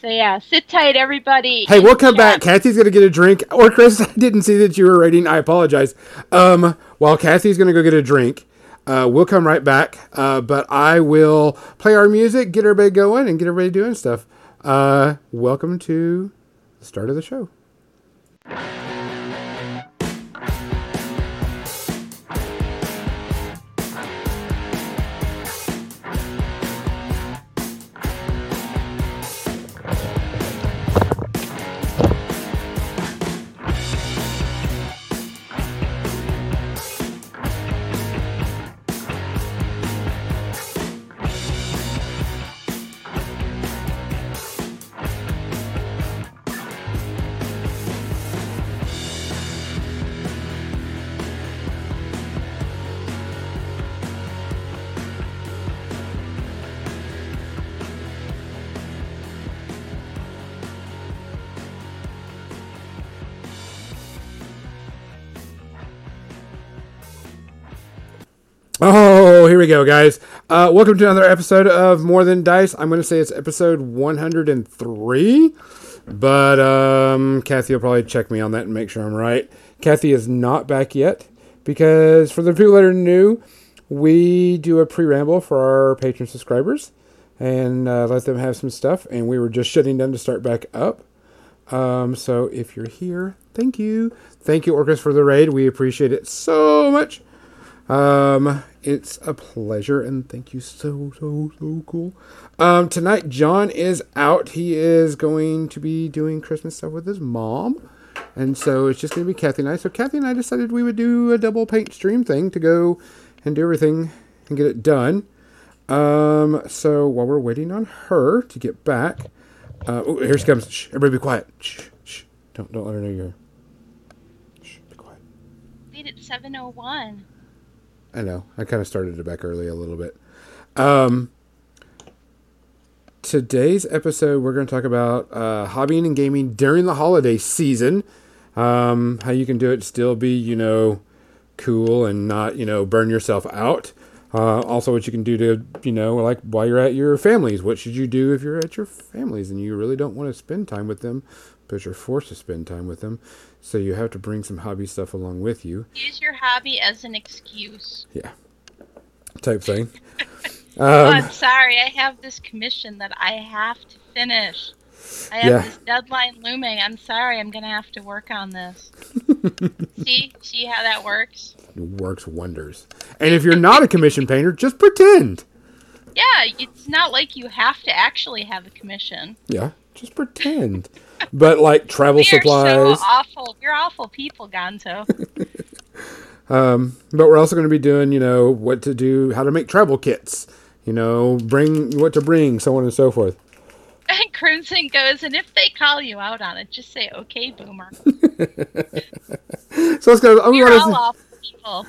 So yeah, sit tight, everybody. Hey, we'll come back. Kathy's going to get a drink. Or Chris, I didn't see that you were rating. I apologize. While Kathy's going to go get a drink, we'll come right back. But I will play our music, get everybody going, and get everybody doing stuff. Welcome to the start of the show. Here we go, guys. Welcome to another episode of More Than Dice. I'm going to say it's episode 103, but Kathy will probably check me on that and make sure I'm right. Kathy is not back yet because, for the people that are new, we do a pre-ramble for our patron subscribers and let them have some stuff, and we were just shutting down to start back up. So if you're here, thank you. Thank you, Orcus, for the raid. We appreciate it so much. It's a pleasure, and thank you so cool. Tonight, John is out. He is going to be doing Christmas stuff with his mom, and so it's just going to be Kathy and I. So Kathy and I decided we would do a double paint stream thing to go and do everything and get it done. So while we're waiting on her to get back, oh, here she comes. Shh, everybody be quiet. Shh, shh. Don't let her know you're... Shh, be quiet. Wait, it's 7:01. I know. I kind of started it back early a little bit. Today's episode, we're going to talk about hobbying and gaming during the holiday season. How you can do it, still be, cool and not, burn yourself out. Also, what you can do to, like while you're at your families. What should you do if you're at your families and you really don't want to spend time with them, but you're forced to spend time with them? So you have to bring some hobby stuff along with you. Use your hobby as an excuse. Yeah. Type thing. Oh, I'm sorry. I have this commission that I have to finish. I have this deadline looming. I'm sorry. I'm going to have to work on this. See how that works? It works wonders. And if you're not a commission painter, just pretend. Yeah. It's not like you have to actually have a commission. Yeah. Just pretend. But like travel supplies. You're so awful. You're awful people, Gonzo. But we're also going to be doing, what to do, how to make travel kits, what to bring, so on and so forth. And Crimson goes, and if they call you out on it, just say, okay, boomer. So let's go. We're all awful people.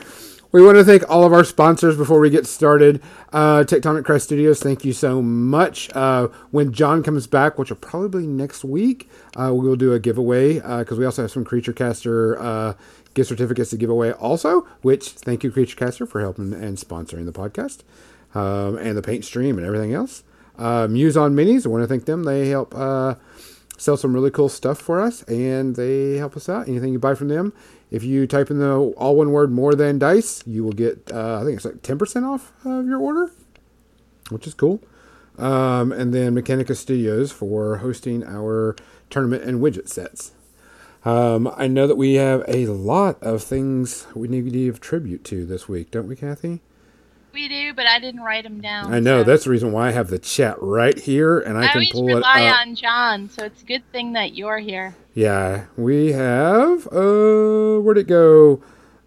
We want to thank all of our sponsors before we get started. Tectonic Crest Studios, thank you so much. When John comes back, which will probably be next week, we will do a giveaway because we also have some Creature Caster gift certificates to give away also, which thank you, Creature Caster, for helping and sponsoring the podcast and the paint stream and everything else. Muse on Minis, I want to thank them. They help sell some really cool stuff for us, and they help us out. Anything you buy from them, if you type in the all one word More Than Dice, you will get, I think it's like 10% off of your order, which is cool. And then Mechanica Studios for hosting our tournament and widget sets. I know that we have a lot of things we need to give tribute to this week, don't we, Kathy? We do, but I didn't write them down. I know. So. That's the reason why I have the chat right here, and I can pull it up. I always rely on John, so it's a good thing that you're here. Yeah. We have, where'd it go?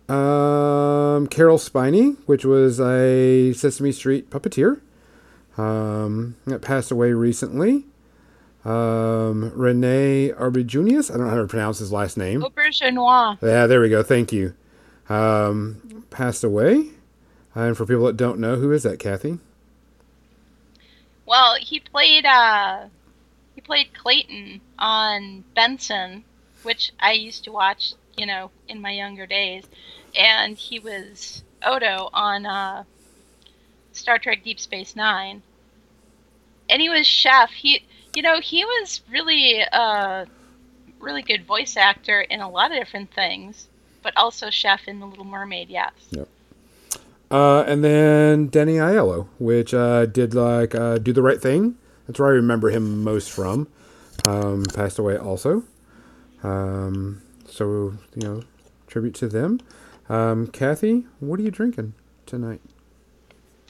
Caroll Spinney, which was a Sesame Street puppeteer that passed away recently. René Auberjonois. I don't know how to pronounce his last name. Auberjonois. Yeah, there we go. Thank you. Passed away. And for people that don't know, who is that, Kathy? Well, he played Clayton on Benson, which I used to watch, in my younger days, and he was Odo on Star Trek Deep Space Nine, and he was Chef. He you know, he was really really good voice actor in a lot of different things, but also chef in The Little Mermaid, yes. Yep. And then Danny Aiello, which did like Do the Right Thing. That's where I remember him most from. Passed away also. So, you know, tribute to them. Kathy, what are you drinking tonight?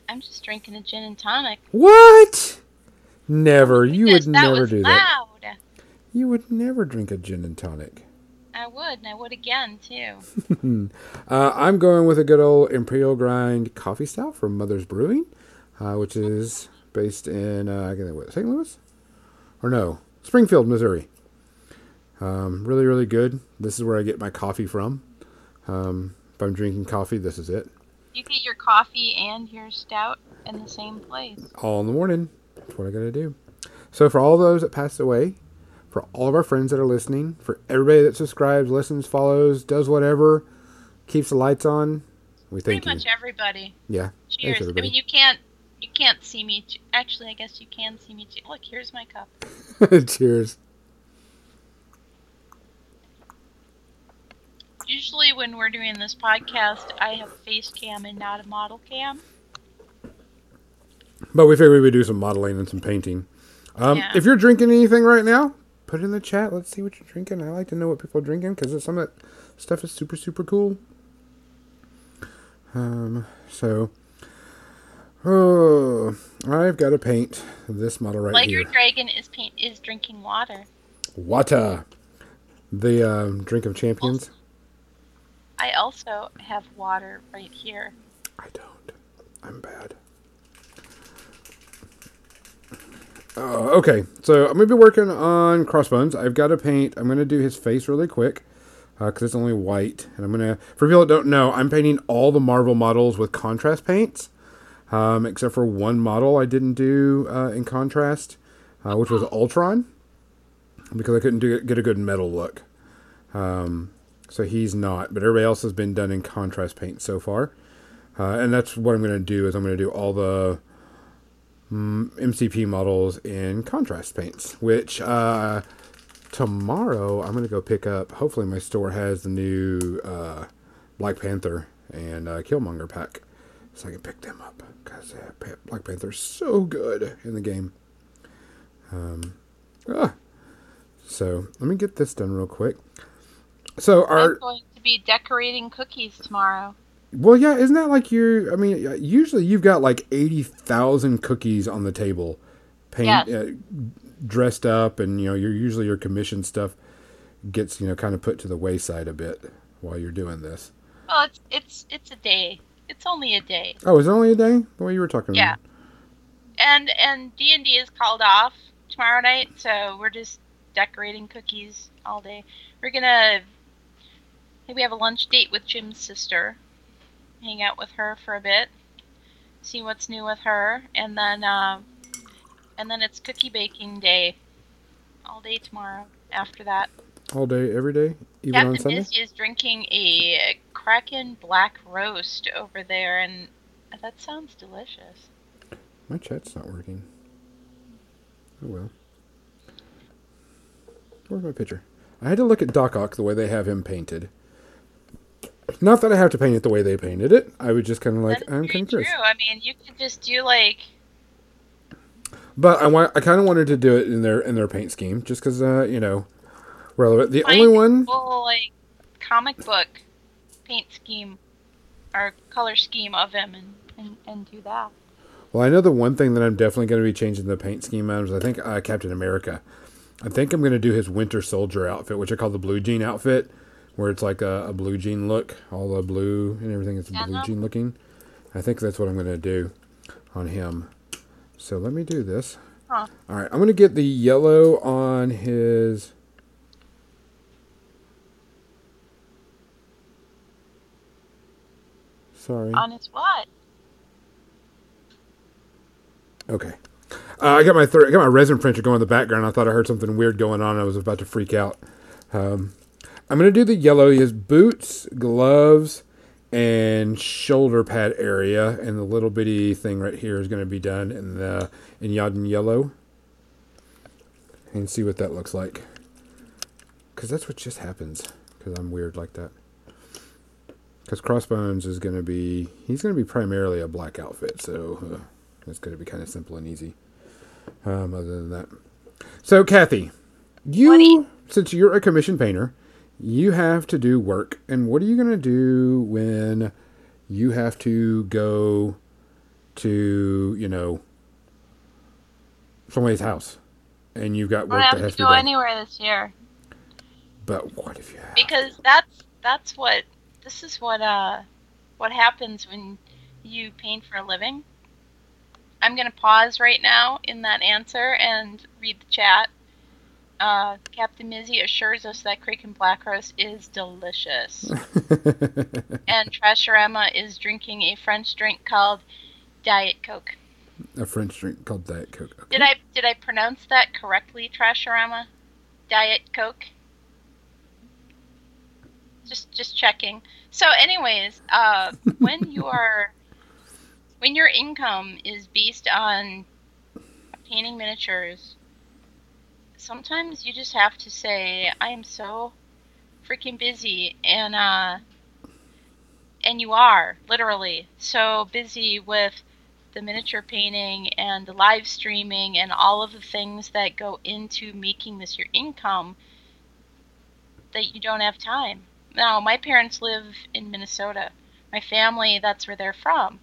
I'm just drinking a gin and tonic. What? Never. You would never do that. That was loud. You would never drink a gin and tonic. I would, and I would again, too. I'm going with a good old Imperial Grind coffee stout from Mother's Brewing, which is based in, St. Louis? Or no, Springfield, Missouri. Really, really good. This is where I get my coffee from. If I'm drinking coffee, this is it. You get your coffee and your stout in the same place. All in the morning. That's what I got to do. So for all those that passed away, for all of our friends that are listening, for everybody that subscribes, listens, follows, does whatever, keeps the lights on, we thank you. Pretty much everybody. Yeah. Cheers. Everybody. I mean, you can't see me. Actually, I guess you can see me. Look, here's my cup. Cheers. Usually when we're doing this podcast, I have a face cam and not a model cam. But we figured we would do some modeling and some painting. Yeah. If you're drinking anything right now, put it in the chat. Let's see what you're drinking. I like to know what people are drinking because some of that stuff is super, super cool. I've got to paint this model right here. Like your dragon is drinking water. Water. The drink of champions. I also have water right here. I don't. I'm bad. Okay, so I'm going to be working on Crossbones. I've got to paint. I'm going to do his face really quick because it's only white. And I'm going to, for people that don't know, I'm painting all the Marvel models with contrast paints, except for one model I didn't do in contrast, which was Ultron, because I couldn't get a good metal look. So he's not, but everybody else has been done in contrast paint so far. And that's what I'm going to do is I'm going to do all the MCP models in contrast paints, which tomorrow I'm going to go pick up. Hopefully my store has the new Black Panther and Killmonger pack so I can pick them up because Black Panther's so good in the game. So let me get this done real quick. So I'm going to be decorating cookies tomorrow. Well, yeah, isn't that like your... I mean, usually you've got like 80,000 cookies on the table, dressed up, and, you know, usually your commission stuff gets, you know, kind of put to the wayside a bit while you're doing this. Well, it's a day. It's only a day. Oh, it's only a day? The way you were talking about. Yeah. And D&D is called off tomorrow night, so we're just decorating cookies all day. We're going to... Maybe have a lunch date with Jim's sister. Hang out with her for a bit, see what's new with her, and then it's cookie baking day all day tomorrow. After that, all day, every day, even on Sunday. Captain Izzy is drinking a Kraken Black Roast over there, and that sounds delicious. My chat's not working. Oh well. Where's my picture? I had to look at Doc Ock the way they have him painted. Not that I have to paint it the way they painted it. I was just kind of like, I'm kind of curious. True. I mean, you could just do like. But I kind of wanted to do it in their paint scheme, just because you know, relevant. The only one. Full, like comic book paint scheme or color scheme of him and do that. Well, I know the one thing that I'm definitely going to be changing the paint scheme on is I think Captain America. I think I'm going to do his Winter Soldier outfit, which I call the blue jean outfit. Where it's like a blue jean look. All the blue and everything is blue jean looking. I think that's what I'm going to do on him. So let me do this. Huh. All right. I'm going to get the yellow on his... Sorry. On his what? Okay. I got my resin printer going in the background. I thought I heard something weird going on. I was about to freak out. I'm going to do the yellow. His boots, gloves, and shoulder pad area. And the little bitty thing right here is going to be done in yellow. and see what that looks like. Because that's what just happens. Because I'm weird like that. Because Crossbones is going to be... He's going to be primarily a black outfit, so it's going to be kind of simple and easy. Other than that. So, Kathy, you... Money. Since you're a commissioned painter, you have to do work. And what are you going to do when you have to go to, you know, somebody's house? And you've got work that has to be done. I don't have to go anywhere this year. But what if you have? Because that's what... This is what happens when you paint for a living. I'm going to pause right now in that answer and read the chat. Captain Mizzy assures us that Creek and Black Roast is delicious. And Trashorama is drinking a French drink called Diet Coke. A French drink called Diet Coke. Okay. Did I pronounce that correctly, Trashorama? Diet Coke? Just checking. So anyways, when your income is based on painting miniatures, sometimes you just have to say, I am so freaking busy, and you are literally so busy with the miniature painting and the live streaming and all of the things that go into making this your income that you don't have time. Now, my parents live in Minnesota. My family, that's where they're from.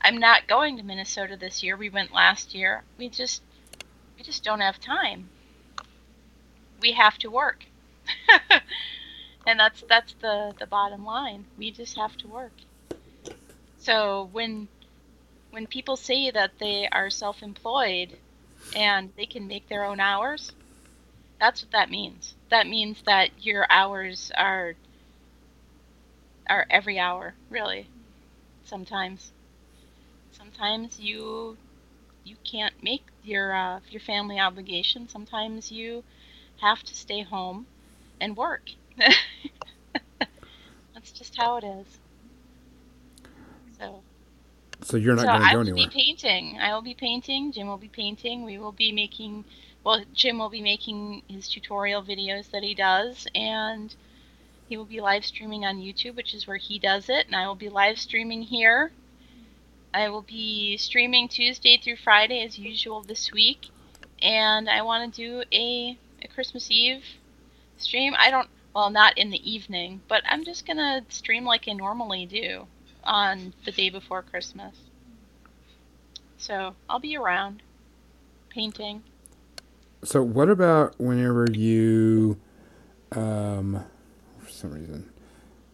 I'm not going to Minnesota this year. We went last year. We just don't have time. We have to work. And that's the bottom line. We just have to work. So when people say that they are self-employed and they can make their own hours, that's what that means. That means that your hours are every hour, really. Sometimes you can't make your family obligation. Sometimes you have to stay home and work. That's just how it is. So you're not going to go anywhere. I will be painting. I will be painting. Jim will be painting. We will be making. Well, Jim will be making his tutorial videos that he does, and he will be live streaming on YouTube, which is where he does it, and I will be live streaming here. I will be streaming Tuesday through Friday as usual this week, and I want to do a Christmas Eve stream. Not in the evening, but I'm just going to stream like I normally do on the day before Christmas. So I'll be around painting. So what about whenever you, for some reason,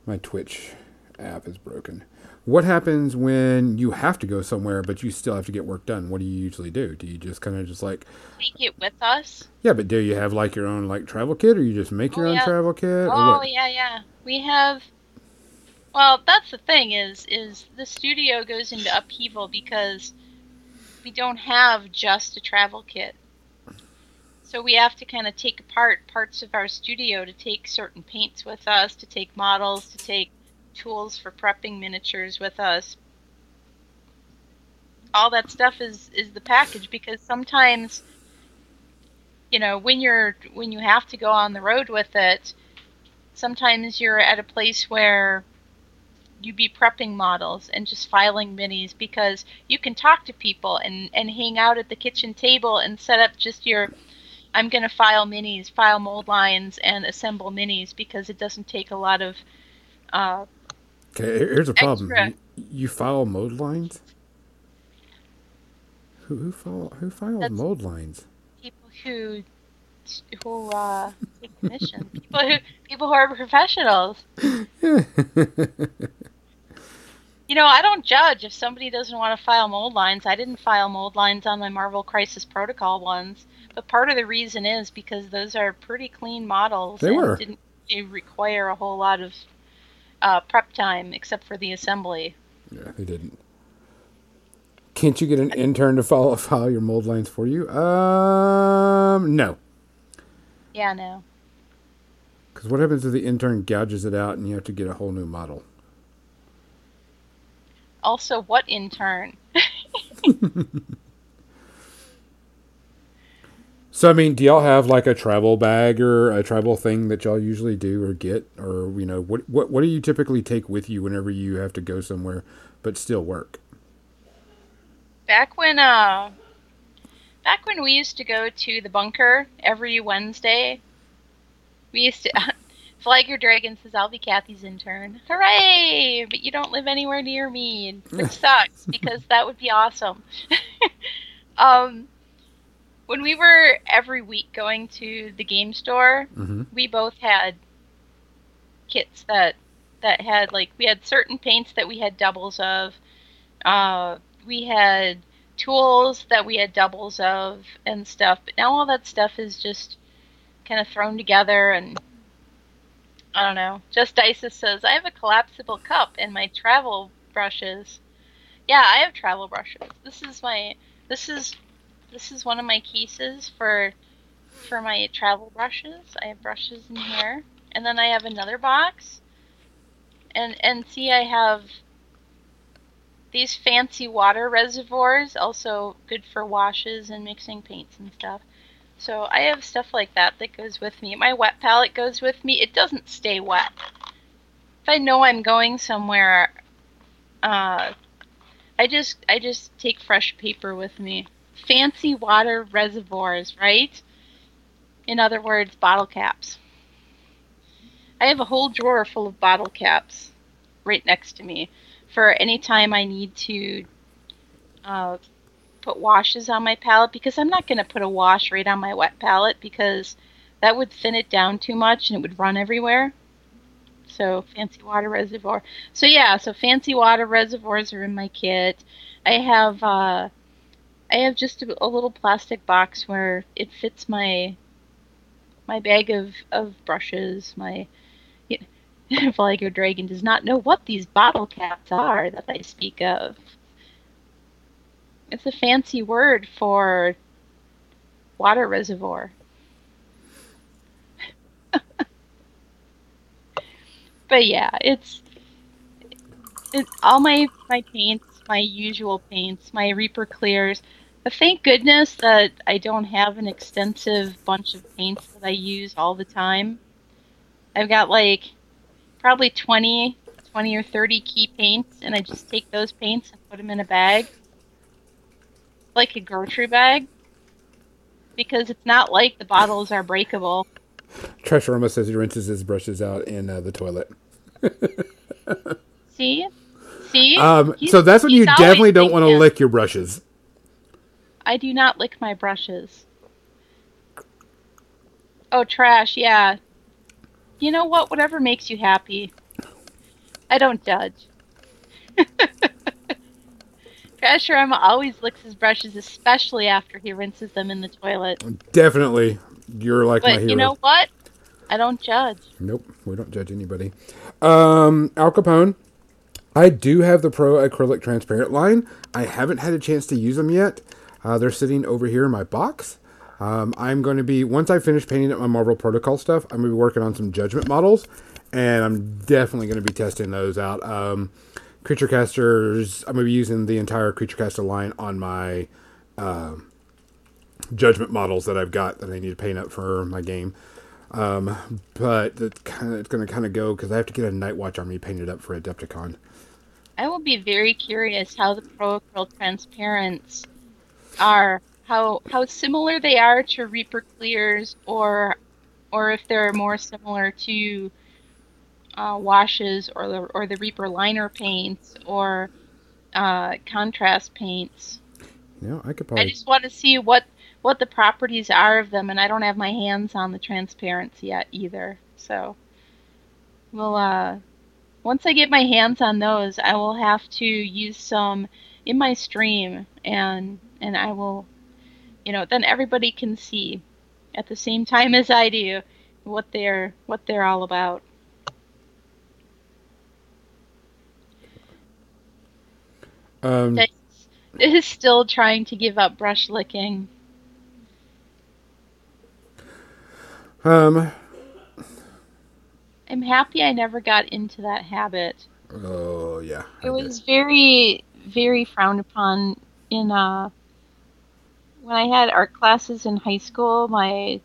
my Twitch app is broken. What happens when you have to go somewhere, but you still have to get work done? What do you usually do? Do you just kind of just like... Take it with us? Yeah, but do you have like your own like travel kit, or you just make your own travel kit? Oh, yeah. We have... Well, that's the thing is the studio goes into upheaval because we don't have just a travel kit. So we have to kind of take apart parts of our studio to take certain paints with us, to take models, to take tools for prepping miniatures with us. All that stuff is the package, because sometimes, you know, when you have to go on the road with it, sometimes you're at a place where you be prepping models and just filing minis, because you can talk to people and hang out at the kitchen table and set up just your... I'm going to file minis, file mold lines, and assemble minis, because it doesn't take a lot of... Okay, here's a problem. You file mold lines? Who filed mold lines? People who take commission. people who are professionals. You know, I don't judge if somebody doesn't want to file mold lines. I didn't file mold lines on my Marvel Crisis Protocol ones. But part of the reason is because those are pretty clean models. They were. Didn't require a whole lot of prep time, except for the assembly. Yeah, they didn't. Can't you get an intern to file your mold lines for you? No. Yeah, no. Because what happens if the intern gouges it out and you have to get a whole new model? Also, what intern? So, I mean, do y'all have like a travel bag or a travel thing that y'all usually do or get? Or, you know, what do you typically take with you whenever you have to go somewhere but still work? Back when we used to go to the bunker every Wednesday, we used to... Flag Your Dragon says, I'll be Kathy's intern. Hooray! But you don't live anywhere near me, which sucks, because that would be awesome. When we were every week going to the game store, mm-hmm. we both had kits that had, like, we had certain paints that we had doubles of. We had tools that we had doubles of and stuff. But now all that stuff is just kind of thrown together and... I don't know. Just Isis says, I have a collapsible cup and my travel brushes. Yeah, I have travel brushes. This is one of my cases for my travel brushes. I have brushes in here. And then I have another box. And see, I have these fancy water reservoirs, also good for washes and mixing paints and stuff. So I have stuff like that goes with me. My wet palette goes with me. It doesn't stay wet. If I know I'm going somewhere, I just take fresh paper with me. Fancy water reservoirs, right? In other words, bottle caps. I have a whole drawer full of bottle caps right next to me for any time I need to... put washes on my palette, because I'm not going to put a wash right on my wet palette because that would thin it down too much and it would run everywhere. So fancy water reservoir. So yeah, so fancy water reservoirs are in my kit. I have just a little plastic box where it fits my bag of brushes. Flag Your Dragon does not know what these bottle caps are that I speak of. It's a fancy word for water reservoir. But yeah, it's all my paints, my usual paints, my Reaper Clears. But thank goodness that I don't have an extensive bunch of paints that I use all the time. I've got like probably 20 or 30 key paints, and I just take those paints and put them in a bag. Like a grocery bag, because it's not like the bottles are breakable. Trashorama says he rinses his brushes out in the toilet. See. So that's when you definitely don't want to lick your brushes. I do not lick my brushes. Oh, trash! Yeah. You know what? Whatever makes you happy. I don't judge. Trashorama always licks his brushes, especially after he rinses them in the toilet. Definitely. You're like my hero. But you know what? I don't judge. Nope. We don't judge anybody. Al Capone. I do have the Pro Acrylic Transparent line. I haven't had a chance to use them yet. They're sitting over here in my box. I'm going to be, once I finish painting up my Marvel Protocol stuff, I'm going to be working on some Judgment models. And I'm definitely going to be testing those out. Creature Casters, I'm going to be using the entire Creature Caster line on my Judgment models that I've got that I need to paint up for my game. But it's going to kind of go, because I have to get a Nightwatch army painted up for Adepticon. I will be very curious how the Pro Acryl Transparents are, how similar they are to Reaper Clears, or if they're more similar to... washes or the Reaper liner paints or contrast paints. Yeah, I could probably. I just want to see what the properties are of them, and I don't have my hands on the transparents yet either. So, well, once I get my hands on those, I will have to use some in my stream, and I will, then everybody can see at the same time as I do what they're all about. It is still trying to give up brush licking. I'm happy I never got into that habit. Oh, yeah. It was very, very frowned upon in when I had art classes in high school, my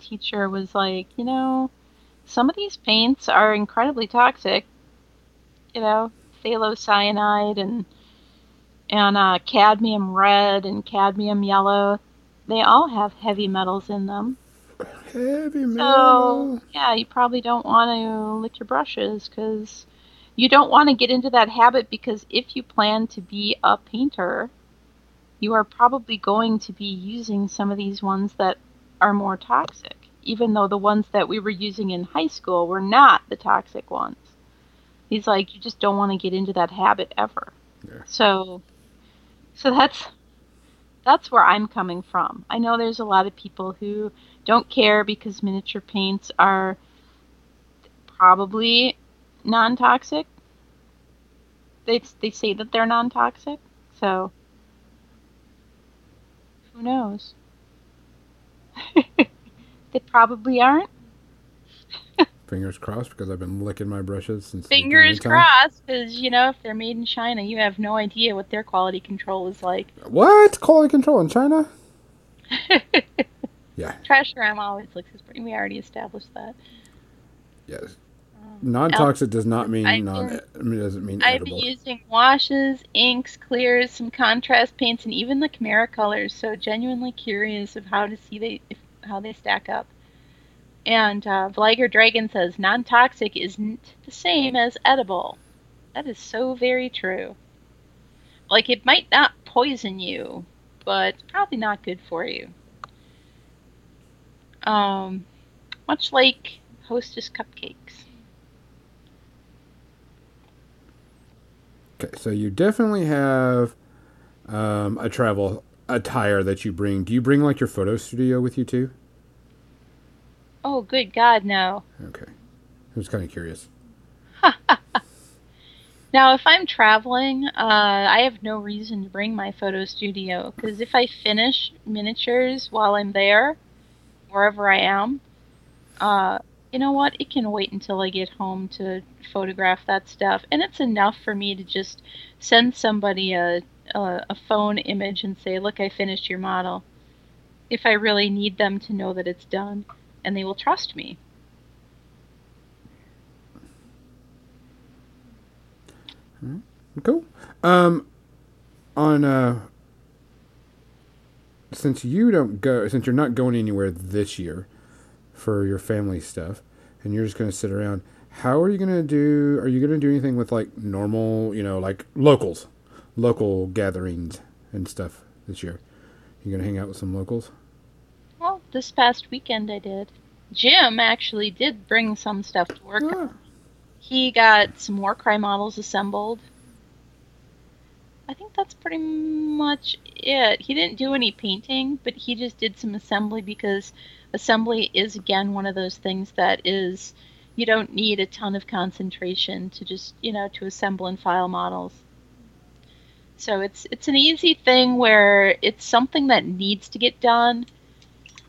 teacher was like, you know, some of these paints are incredibly toxic. You know, phthalocyanide and cadmium red and cadmium yellow. They all have heavy metals in them. Heavy metal. So, yeah, you probably don't want to lick your brushes because you don't want to get into that habit, because if you plan to be a painter, you are probably going to be using some of these ones that are more toxic, even though the ones that we were using in high school were not the toxic ones. He's like, you just don't want to get into that habit ever. Yeah. So that's where I'm coming from. I know there's a lot of people who don't care because miniature paints are probably non-toxic. They say that they're non-toxic, so who knows? They probably aren't. Fingers crossed, because I've been licking my brushes since. Fingers crossed, because, you know, if they're made in China, you have no idea what their quality control is like. What? Quality control in China? Yeah. Trash grandma always licks his brain. We already established that. Yes. Non-toxic does not mean doesn't mean edible. I've been using washes, inks, clears, some contrast paints, and even the Chimera colors. So genuinely curious of how to see how they stack up. And Vliger Dragon says, non-toxic isn't the same as edible. That is so very true. Like, it might not poison you, but probably not good for you. Much like Hostess cupcakes. Okay, so you definitely have a travel attire that you bring. Do you bring, like, your photo studio with you, too? Oh, good God, no. Okay. I was kind of curious. Now, if I'm traveling, I have no reason to bring my photo studio, because if I finish miniatures while I'm there, wherever I am, you know what? It can wait until I get home to photograph that stuff. And it's enough for me to just send somebody a phone image and say, look, I finished your model, if I really need them to know that it's done. And they will trust me. Cool. Since you're not going anywhere this year for your family stuff, and you're just going to sit around, how are you going to do? Are you going to do anything with, like, normal, you know, like local gatherings and stuff this year? You going to hang out with some locals? Well, this past weekend I did. Jim actually did bring some stuff to work on. He got some Warcry models assembled. I think that's pretty much it. He didn't do any painting, but he just did some assembly, because assembly is, again, one of those things that is, you don't need a ton of concentration to just, you know, to assemble and file models. So it's an easy thing where it's something that needs to get done,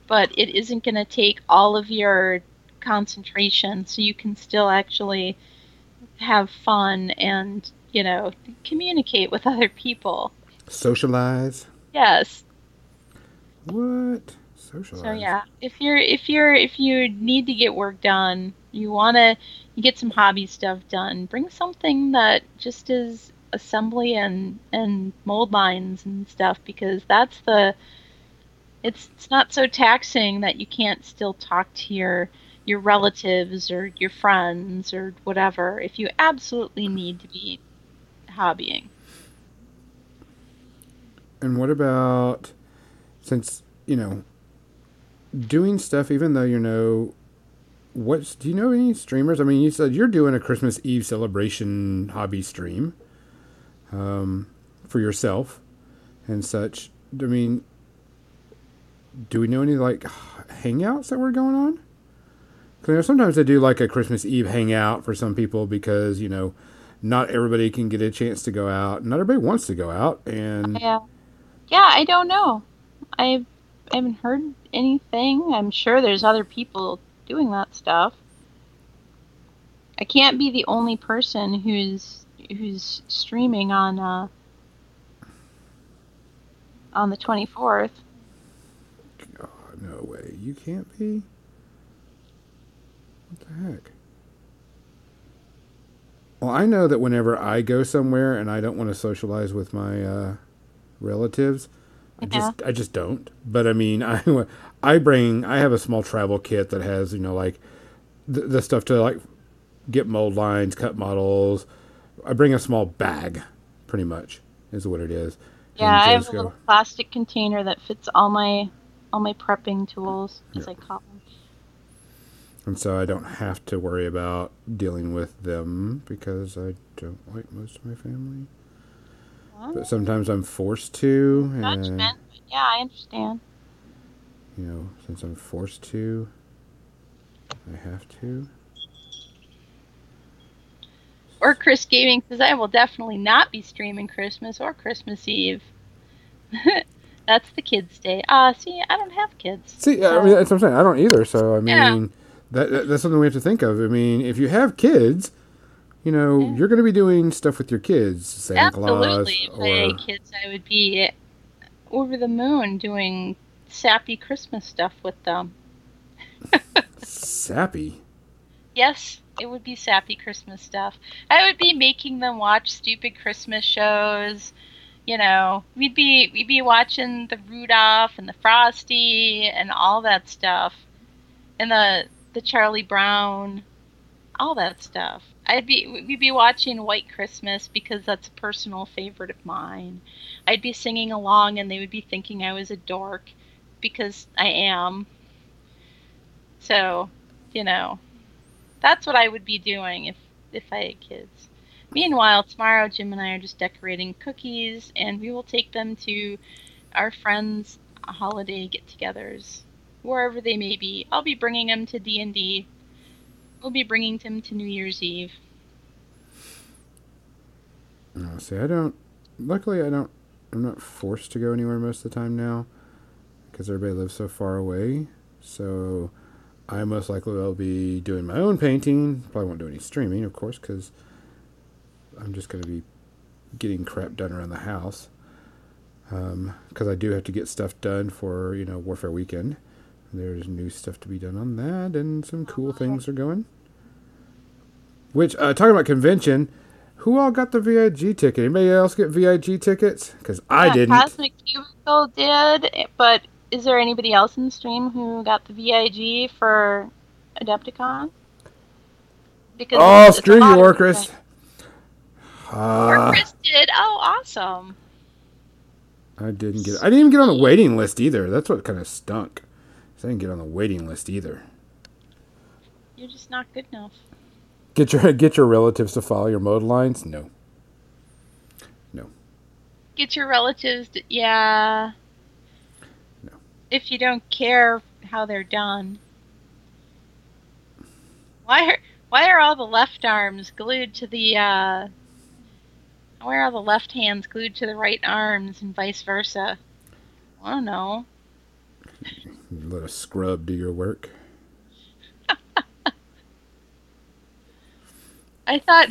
but it isn't going to take all of your concentration, so you can still actually have fun and, you know, communicate with other people. Socialize. Yes. What? Socialize. So yeah, if you need to get work done, you want to get some hobby stuff done, bring something that just is assembly and mold lines and stuff, because that's the... It's not so taxing that you can't still talk to your relatives or your friends or whatever if you absolutely need to be hobbying. And what about, since, you know, doing stuff, even though, you know, do you know any streamers? I mean, you said you're doing a Christmas Eve celebration hobby stream for yourself and such. I mean... do we know any, like, hangouts that were going on? Because, you know, sometimes they do, like, a Christmas Eve hangout for some people because, you know, not everybody can get a chance to go out. Not everybody wants to go out. And yeah, I don't know. I haven't heard anything. I'm sure there's other people doing that stuff. I can't be the only person who's streaming on on the 24th. God, no way. You can't be? What the heck? Well, I know that whenever I go somewhere and I don't want to socialize with my relatives, I just don't. But I mean, I have a small travel kit that has, you know, like the stuff to like get mold lines, cut models. I bring a small bag, pretty much, is what it is. Yeah, I have a little plastic container that fits all my prepping tools, as I call them. And so I don't have to worry about dealing with them because I don't like most of my family. Well, but sometimes I'm forced to. Judgment. Yeah, I understand. You know, since I'm forced to, I have to. Or Chris Gaming says, I will definitely not be streaming Christmas or Christmas Eve. That's the kids' day. See, I don't have kids. See, so. I mean, that's what I'm saying. I don't either, so I mean... Yeah. That's something we have to think of. I mean, if you have kids, you know, you're going to be doing stuff with your kids. Santa Absolutely. Claus. Absolutely. If I had kids, I would be over the moon doing sappy Christmas stuff with them. Sappy? Yes, it would be sappy Christmas stuff. I would be making them watch stupid Christmas shows. You know, we'd be watching the Rudolph and the Frosty and all that stuff. And the Charlie Brown, all that stuff. We'd be watching White Christmas because that's a personal favorite of mine. I'd be singing along and they would be thinking I was a dork because I am. So, you know, that's what I would be doing if I had kids. Meanwhile, tomorrow Jim and I are just decorating cookies and we will take them to our friends' holiday get-togethers. Wherever they may be. I'll be bringing them to D&D. We'll be bringing them to New Year's Eve. No, see, I don't... Luckily, I'm not forced to go anywhere most of the time now. Because everybody lives so far away. So, I most likely will be doing my own painting. Probably won't do any streaming, of course, because I'm just going to be getting crap done around the house. Because I do have to get stuff done for, you know, Warfare Weekend. There's new stuff to be done on that, and some cool things are going. Which, talking about convention, who all got the VIG ticket? Anybody else get VIG tickets? Because I didn't. Cosmic Cubicle did, but is there anybody else in the stream who got the VIG for Adepticon? Because oh, screw you, Warcris. Warcris did. Oh, awesome. I didn't get it. I didn't even get on the waiting list either. That's what kind of stunk. I didn't get on the waiting list either. You're just not good enough. Get your relatives to follow your mode lines? No. Get your relatives to, yeah. No. If you don't care how they're done. Why are all the left arms glued to the why are all the left hands glued to the right arms and vice versa? I don't know. Let a scrub do your work. I thought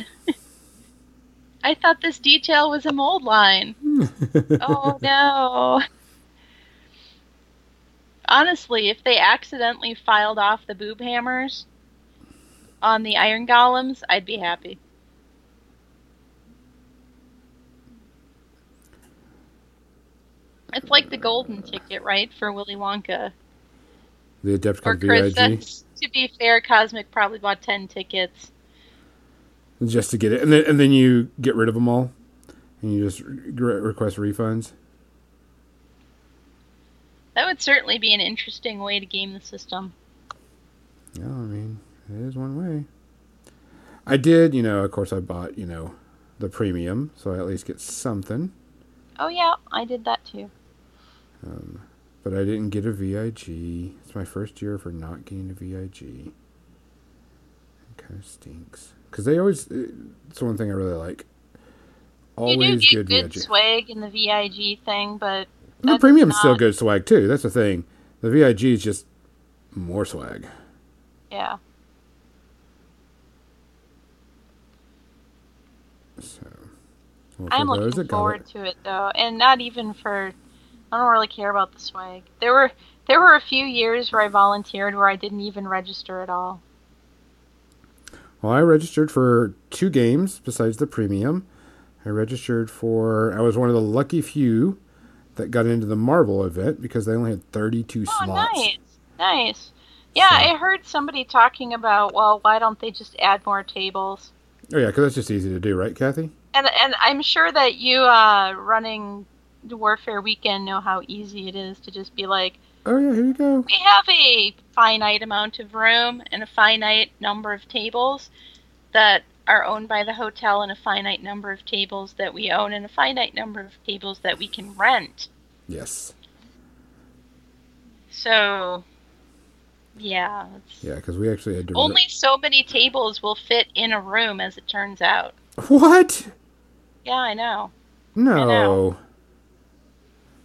this detail was a mold line. Oh no. Honestly, if they accidentally filed off the boob hammers on the iron golems, I'd be happy. It's like the golden ticket, right, for Willy Wonka. The Adepticon VIG. That's, to be fair, Cosmic probably bought 10 tickets. Just to get it. And then you get rid of them all? And you just request refunds? That would certainly be an interesting way to game the system. Yeah, I mean, it is one way. I did, you know, of course I bought, you know, the premium, so I at least get something. Oh, yeah, I did that too. But I didn't get a VIG. It's my first year for not getting a VIG. It kind of stinks. Because they always... It's one thing I really like. Always good VIG. You do get good swag in the VIG thing, but... The premium's still good swag, too. That's the thing. The VIG is just more swag. Yeah. So... I'm looking forward to it, though. And not even for I don't really care about the swag. There were a few years where I volunteered where I didn't even register at all. Well, I registered for 2 games besides the premium. I was one of the lucky few that got into the Marvel event because they only had 32 slots. Oh, nice. Yeah, so. I heard somebody talking about, well, why don't they just add more tables? Oh, yeah, because that's just easy to do, right, Kathy? And I'm sure that you running the Warfare Weekend know how easy it is to just be like, oh, yeah, here you go. We have a finite amount of room and a finite number of tables that are owned by the hotel and a finite number of tables that we own and a finite number of tables that we can rent. Yes. So, yeah. Yeah, because we actually had to... Only so many tables will fit in a room, as it turns out. What? Yeah, I know. No.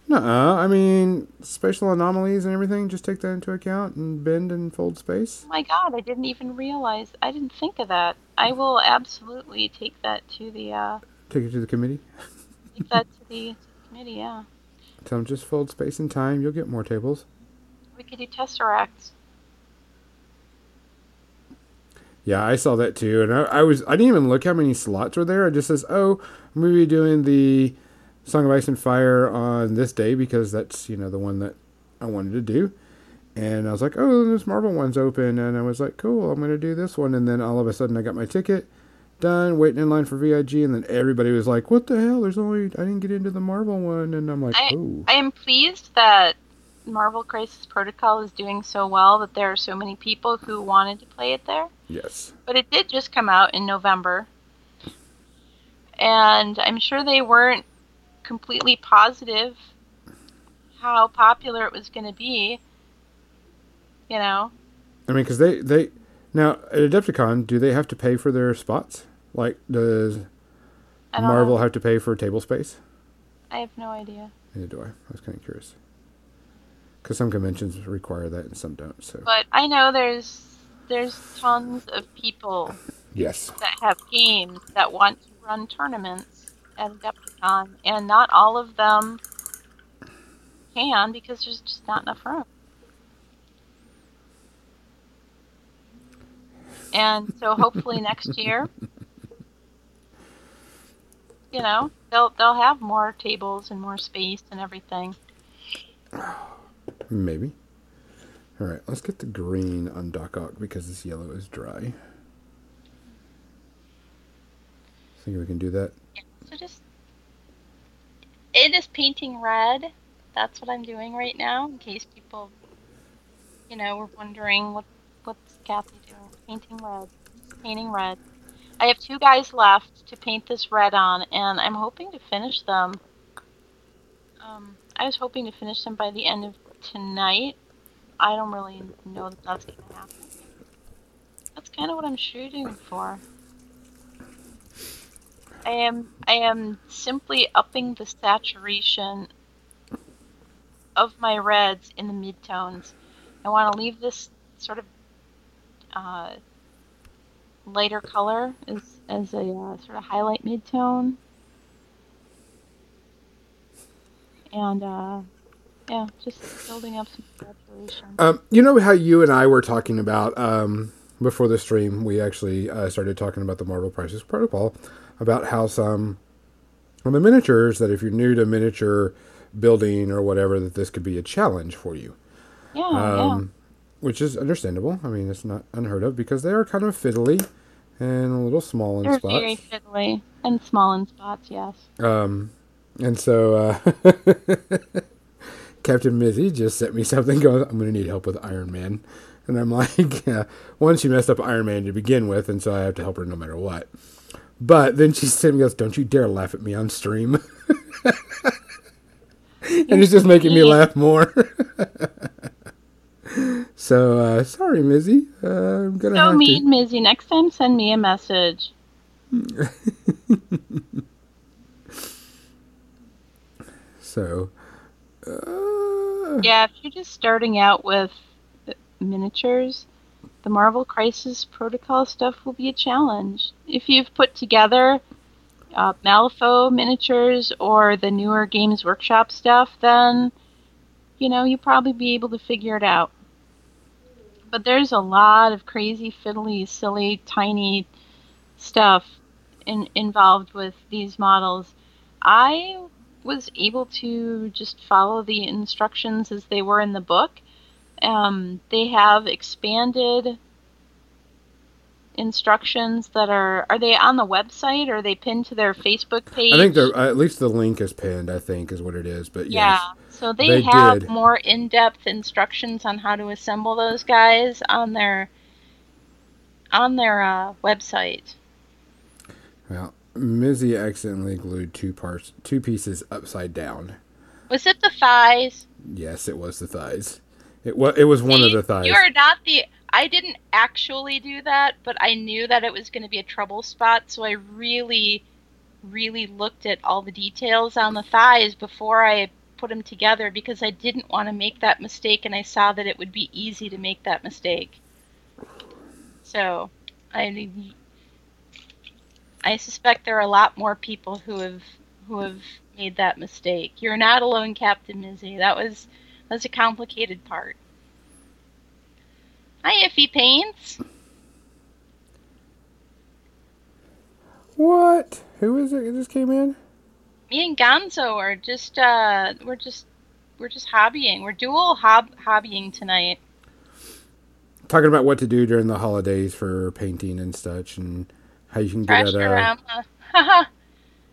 Nuh-uh. I mean, spatial anomalies and everything, just take that into account and bend and fold space. Oh my god, I didn't even realize. I didn't think of that. I will absolutely take that to the... Take it to the committee? Take that to the committee, yeah. Tell them just fold space and time, you'll get more tables. We could do tesseracts. Yeah, I saw that too, and I didn't even look how many slots were there. It just says, oh, I'm going to be doing the Song of Ice and Fire on this day because that's, you know, the one that I wanted to do. And I was like, oh, this Marvel one's open. And I was like, cool, I'm going to do this one. And then all of a sudden I got my ticket done, waiting in line for VIG. And then everybody was like, what the hell? I didn't get into the Marvel one. And I'm like, oh. I am pleased that Marvel Crisis Protocol is doing so well that there are so many people who wanted to play it there. Yes. But it did just come out in November. And I'm sure they weren't completely positive how popular it was going to be, you know. I mean, because they now at Adepticon, do they have to pay for their spots? Like, does Marvel have to pay for table space? I have no idea. Neither do I. I was kind of curious because some conventions require that and some don't. So, but I know there's tons of people. Yes. That have games that want to run tournaments at Adepticon, and not all of them can because there's just not enough room. And so hopefully next year, you know, they'll have more tables and more space and everything. Maybe. All right, let's get the green on Doc Ock because this yellow is dry. I think we can do that. Yeah, so just, it is painting red. That's what I'm doing right now in case people, you know, were wondering what's Kathy doing. Painting red. I have 2 guys left to paint this red on, and I'm hoping to finish them. I was hoping to finish them by the end of tonight. I don't really know that that's going to happen. That's kind of what I'm shooting for. I am simply upping the saturation of my reds in the midtones. I want to leave this sort of lighter color as a sort of highlight mid-tone. And, yeah, just building up some saturation. You know how you and I were talking about, before the stream, we actually started talking about the Marvel Crisis Protocol, about how some of the miniatures, that if you're new to miniature building or whatever, that this could be a challenge for you. Yeah, yeah. Which is understandable. I mean, it's not unheard of because they are kind of fiddly and a little small in spots. They're very fiddly and small in spots, yes. And so Captain Mizzy just sent me something going, I'm going to need help with Iron Man. And I'm like, one, she messed up Iron Man to begin with, and so I have to help her no matter what. But then she sent me, goes, don't you dare laugh at me on stream. And it's just making me laugh more. So, sorry, Mizzy. I'm gonna have to. So mean, Mizzy. Next time, send me a message. So. Yeah, if you're just starting out with miniatures, the Marvel Crisis Protocol stuff will be a challenge. If you've put together Malifaux miniatures or the newer Games Workshop stuff, then you know, you'll probably be able to figure it out. But there's a lot of crazy, fiddly, silly, tiny stuff involved with these models. I was able to just follow the instructions as they were in the book. They have expanded instructions that are they on the website, or are they pinned to their Facebook page? I think they're, at least the link is pinned, I think is what it is. But yeah, yes, so they have did. More in-depth instructions on how to assemble those guys on their website. Well, Mizzy accidentally glued two pieces upside down. Was it the thighs? Yes, it was the thighs. It was one of the thighs. I didn't actually do that, but I knew that it was going to be a trouble spot, so I really, really looked at all the details on the thighs before I put them together, because I didn't want to make that mistake, and I saw that it would be easy to make that mistake. So, I suspect there are a lot more people who have made that mistake. You're not alone, Captain Mizzy. That's a complicated part. Hi, Iffy Paints. What? Who is it that just came in? Me and Gonzo are just we're just hobbying. We're dual hobbying tonight. Talking about what to do during the holidays for painting and such, and how you can get out.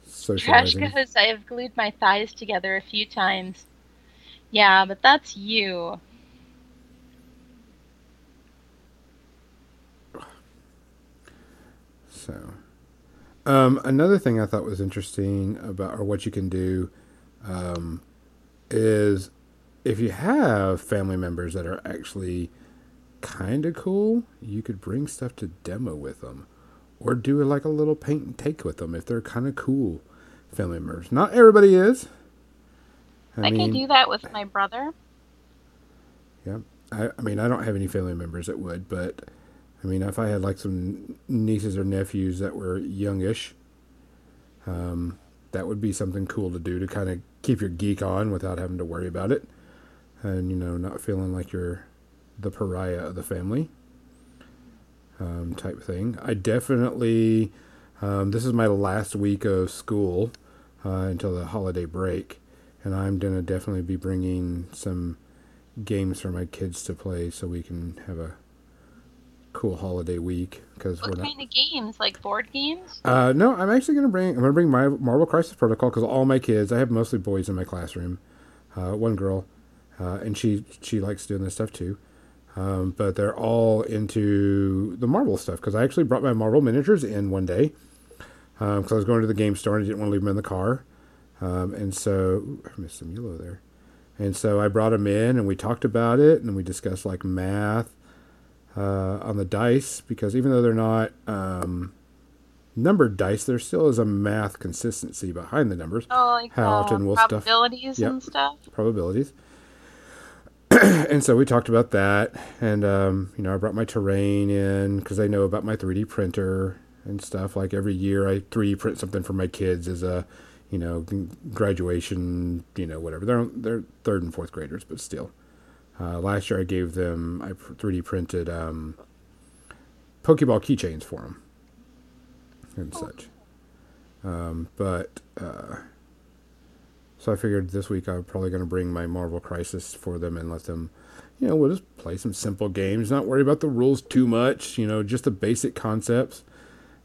Socializing. Trash goes, I have glued my thighs together a few times. Yeah, but that's you. So, another thing I thought was interesting about, or what you can do, is if you have family members that are actually kind of cool, you could bring stuff to demo with them, or do like a little paint and take with them if they're kind of cool family members. Not everybody is. I mean, can do that with my brother. Yeah, I mean, I don't have any family members that would, but. I mean, if I had like some nieces or nephews that were youngish, that would be something cool to do to kind of keep your geek on without having to worry about it. And, you know, not feeling like you're the pariah of the family type thing. I definitely, this is my last week of school until the holiday break. And I'm going to definitely be bringing some games for my kids to play so we can have a cool holiday week, because we're not. What kind of games, like board games? No, I'm actually gonna bring. I'm gonna bring my Marvel Crisis Protocol, because all my kids. I have mostly boys in my classroom, one girl, and she likes doing this stuff too. But they're all into the Marvel stuff, because I actually brought my Marvel miniatures in one day, because I was going to the game store and I didn't want to leave them in the car, and so ooh, I missed some yellow there, and so I brought them in and we talked about it and we discussed like math. On the dice, because even though they're not numbered dice, there still is a math consistency behind the numbers. Oh, like how often will probabilities stuff, and stuff. Probabilities. And so we talked about that, and you know, I brought my terrain in because I know about my 3D printer and stuff. Like every year, I 3D print something for my kids as a, you know, graduation, you know, whatever. They're third and fourth graders, but still. Last year I gave them, I 3D printed Pokeball keychains for them and such. So I figured this week I'm probably going to bring my Marvel Crisis for them and let them, you know, we'll just play some simple games, not worry about the rules too much, you know, just the basic concepts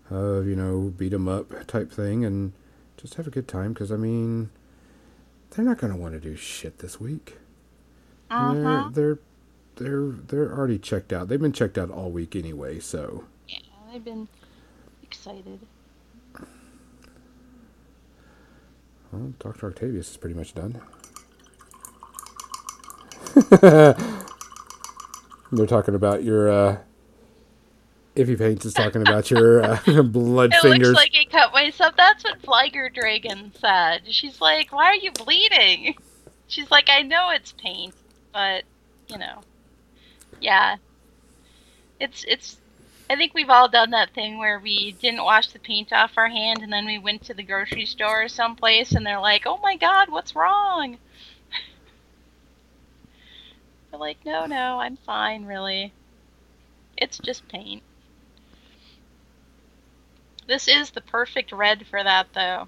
of, you know, beat 'em up type thing and just have a good time, because, I mean, they're not going to want to do shit this week. Uh-huh. They're already checked out. They've been checked out all week anyway, so. Yeah, they've been excited. Well, Dr. Octavius is pretty much done. They're talking about your, Iffy Paints is talking about your blood it fingers. It looks like I cut myself. That's what Flyger Dragon said. She's like, why are you bleeding? She's like, I know it's paint. But, you know, yeah, it's, I think we've all done that thing where we didn't wash the paint off our hand and then we went to the grocery store or someplace and they're like, oh my God, what's wrong? They're like, no, I'm fine, really. It's just paint. This is the perfect red for that, though.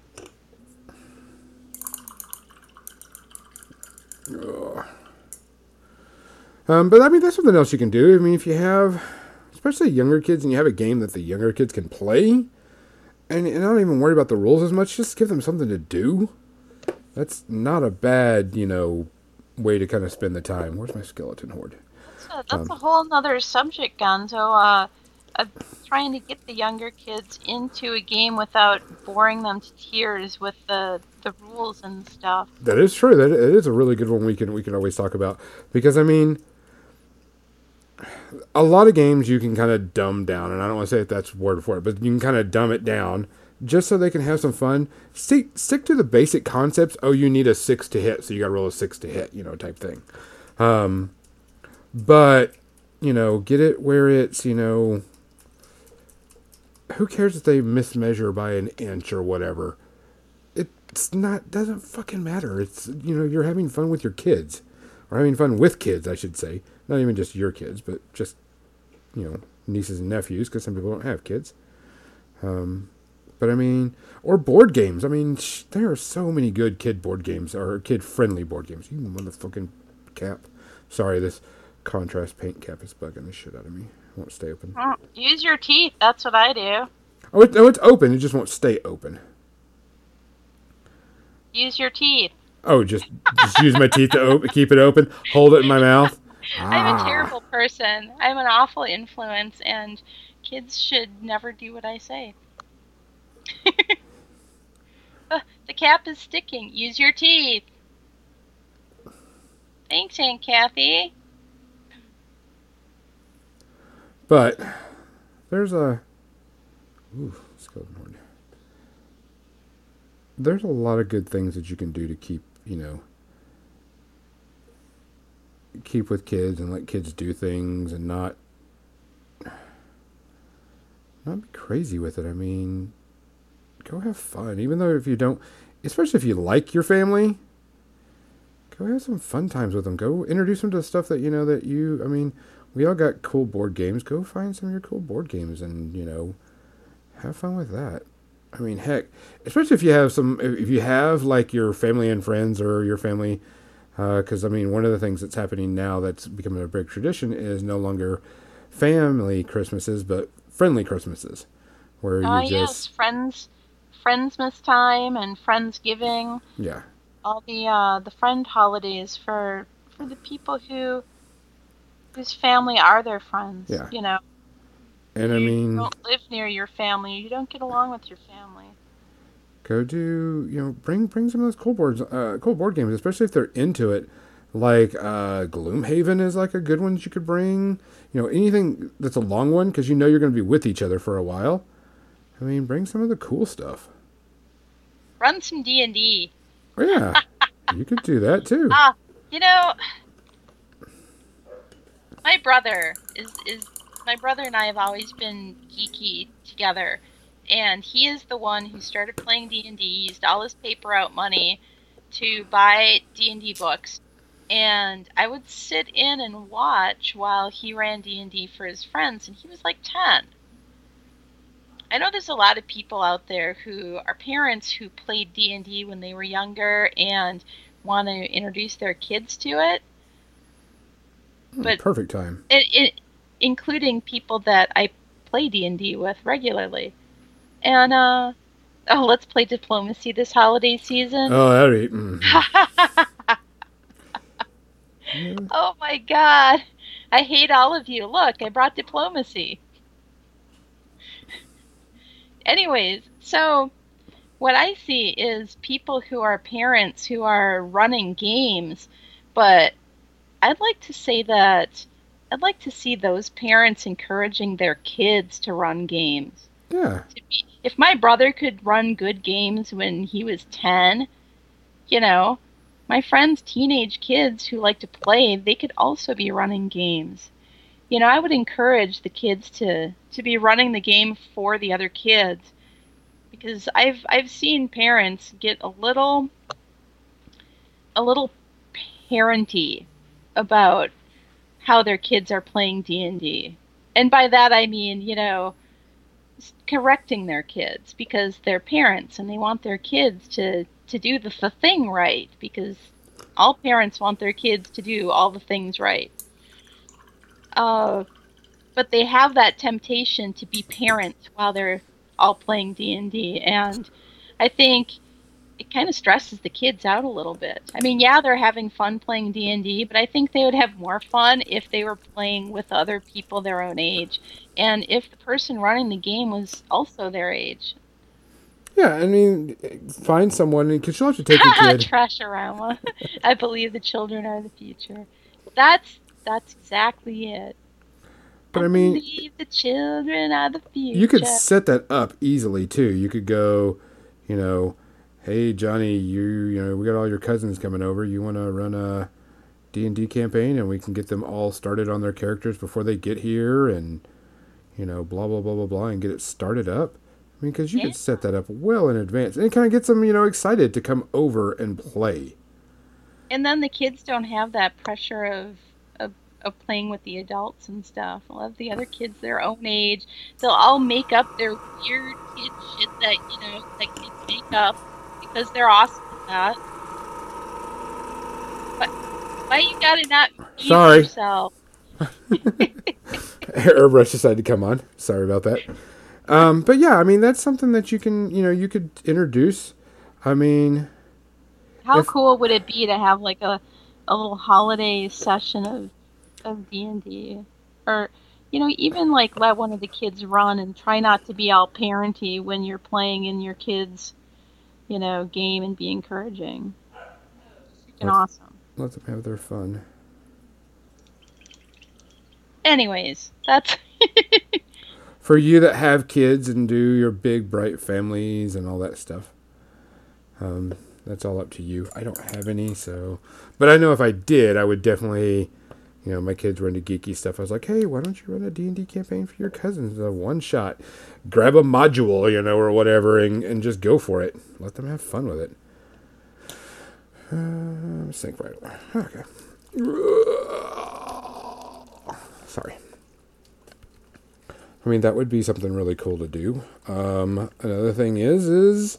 Ugh. But I mean, that's something else you can do. I mean, if you have, especially younger kids, and you have a game that the younger kids can play, and I don't even worry about the rules as much, just give them something to do. That's not a bad, way to kind of spend the time. Where's my skeleton horde? That's a whole nother subject, Gonzo. I'm trying to get the younger kids into a game without boring them to tears with the rules and stuff. That is true. That is a really good one we can always talk about. Because, I mean, a lot of games you can kind of dumb down, and I don't want to say if that's word for it, but you can kind of dumb it down just so they can have some fun. Stick to the basic concepts. Oh, you need a 6 to hit, so you got to roll a 6 to hit, type thing. But, get it where it's, who cares if they mismeasure by an inch or whatever? It's not, doesn't fucking matter. It's, you're having fun with your kids. Or having fun with kids, I should say. Not even just your kids, but just, nieces and nephews, because some people don't have kids. But I mean, or board games. I mean, there are so many good kid board games, or kid-friendly board games. You motherfucking cap. Sorry, this contrast paint cap is bugging the shit out of me. It won't stay open. Use your teeth. That's what I do. Oh, it's open. It just won't stay open. Use your teeth. Oh, just use my teeth to keep it open. Hold it in my mouth. I'm a terrible person. I'm an awful influence, and kids should never do what I say. The cap is sticking. Use your teeth. Thanks, Aunt Kathy. But there's a lot of good things that you can do to keep, keep with kids and let kids do things and not be crazy with it. I mean, go have fun. Even though if you don't, especially if you like your family, go have some fun times with them. Go introduce them to stuff that we all got cool board games. Go find some of your cool board games and, have fun with that. I mean, heck, especially if you have like your family and friends or your family, because, one of the things that's happening now that's becoming a big tradition is no longer family Christmases, but friendly Christmases. Where Friendsmas time and Friendsgiving. Yeah. All the friend holidays for the people whose family are their friends, yeah. And you don't live near your family. You don't get along with your family. Go do, bring some of those cool board games, especially if they're into it. Like Gloomhaven is like a good one that you could bring. Anything that's a long one because you're going to be with each other for a while. I mean, bring some of the cool stuff. Run some D&D. Oh, yeah, you could do that too. My brother and I have always been geeky together, and he is the one who started playing D&D, used all his paper out money to buy D&D books, and I would sit in and watch while he ran D&D for his friends, and he was like 10. I know there's a lot of people out there who are parents who played D&D when they were younger and want to introduce their kids to it. But perfect time. It including people that I play D&D with regularly. And, let's play Diplomacy this holiday season. Oh, that'd be... Mm-hmm. Yeah. Oh, my God. I hate all of you. Look, I brought Diplomacy. Anyways, so what I see is people who are parents who are running games, but... I'd like to see those parents encouraging their kids to run games. Yeah. If my brother could run good games when he was 10, my friends' teenage kids who like to play, they could also be running games. I would encourage the kids to be running the game for the other kids, because I've seen parents get a little parenty about how their kids are playing D&D. And by that I mean, you know, correcting their kids because they're parents and they want their kids to do the thing right, because all parents want their kids to do all the things right. But they have that temptation to be parents while they're all playing D&D, and I think it kind of stresses the kids out a little bit. I mean, yeah, they're having fun playing D&D, but I think they would have more fun if they were playing with other people their own age, and if the person running the game was also their age. Yeah, I mean, find someone, and you'll have to take your kid. Trasharama. I believe the children are the future. That's exactly it. But I mean, believe the children are the future. You could set that up easily too. You could go, you know, hey, Johnny, you know, we got all your cousins coming over. You want to run a D&D campaign, and we can get them all started on their characters before they get here, and, you know, blah, blah, blah, blah, blah, and get it started up. I mean, because you could set that up well in advance. And it kind of gets them, you know, excited to come over and play. And then the kids don't have that pressure of playing with the adults and stuff. They'll have the other kids their own age. They'll all make up their weird kid shit that, you know, that kids make up, because they're awesome at that. But why you gotta not mute yourself? Airbrush decided to come on. Sorry about that. But yeah, I mean, that's something that you can, you know, you could introduce. I mean, how cool would it be to have like a little holiday session of D&D? Or, you know, even like let one of the kids run and try not to be all parenty when you're playing in your kids, you know, game, and be encouraging. Freaking awesome. Let them have their fun. Anyways, that's... For you that have kids and do your big, bright families and all that stuff. That's all up to you. I don't have any, so... But I know if I did, I would definitely... You know, my kids were into geeky stuff. I was like, hey, why don't you run a D&D campaign for your cousins? A one shot. Grab a module, you know, or whatever, and just go for it. Let them have fun with it. Sync right away. Okay. Sorry. I mean, that would be something really cool to do. Another thing is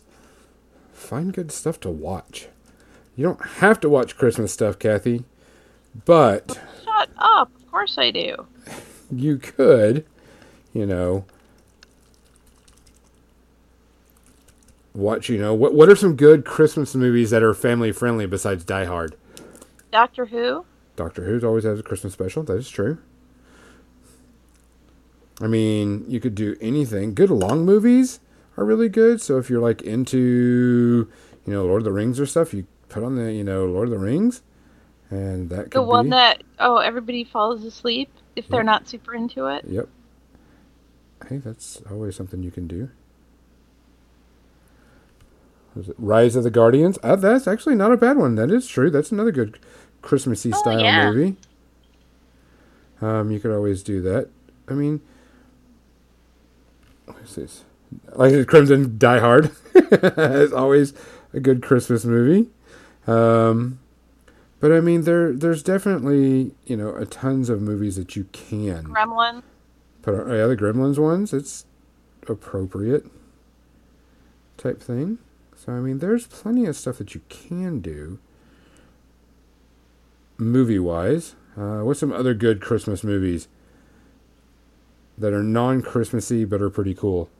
find good stuff to watch. You don't have to watch Christmas stuff, Kathy, but... Shut up. Of course I do. You could, you know, watch, you know, what are some good Christmas movies that are family friendly besides Die Hard? Doctor Who? Doctor Who always has a Christmas special. That is true. I mean, you could do anything. Good long movies are really good. So if you're like into, you know, Lord of the Rings or stuff, you put on the, you know, Lord of the Rings. And that could be... The one that, everybody falls asleep if they're not super into it. Yep. Hey, that's always something you can do. Was it Rise of the Guardians? That's actually not a bad one. That is true. That's another good Christmassy style movie. You could always do that. I mean, what is this? Like Crimson Die Hard. It's always a good Christmas movie. But I mean, there's definitely, you know, a tons of movies that you can. Gremlins. Yeah, the Gremlins ones. It's appropriate type thing. So I mean, there's plenty of stuff that you can do movie wise. What's some other good Christmas movies that are non-Christmassy but are pretty cool?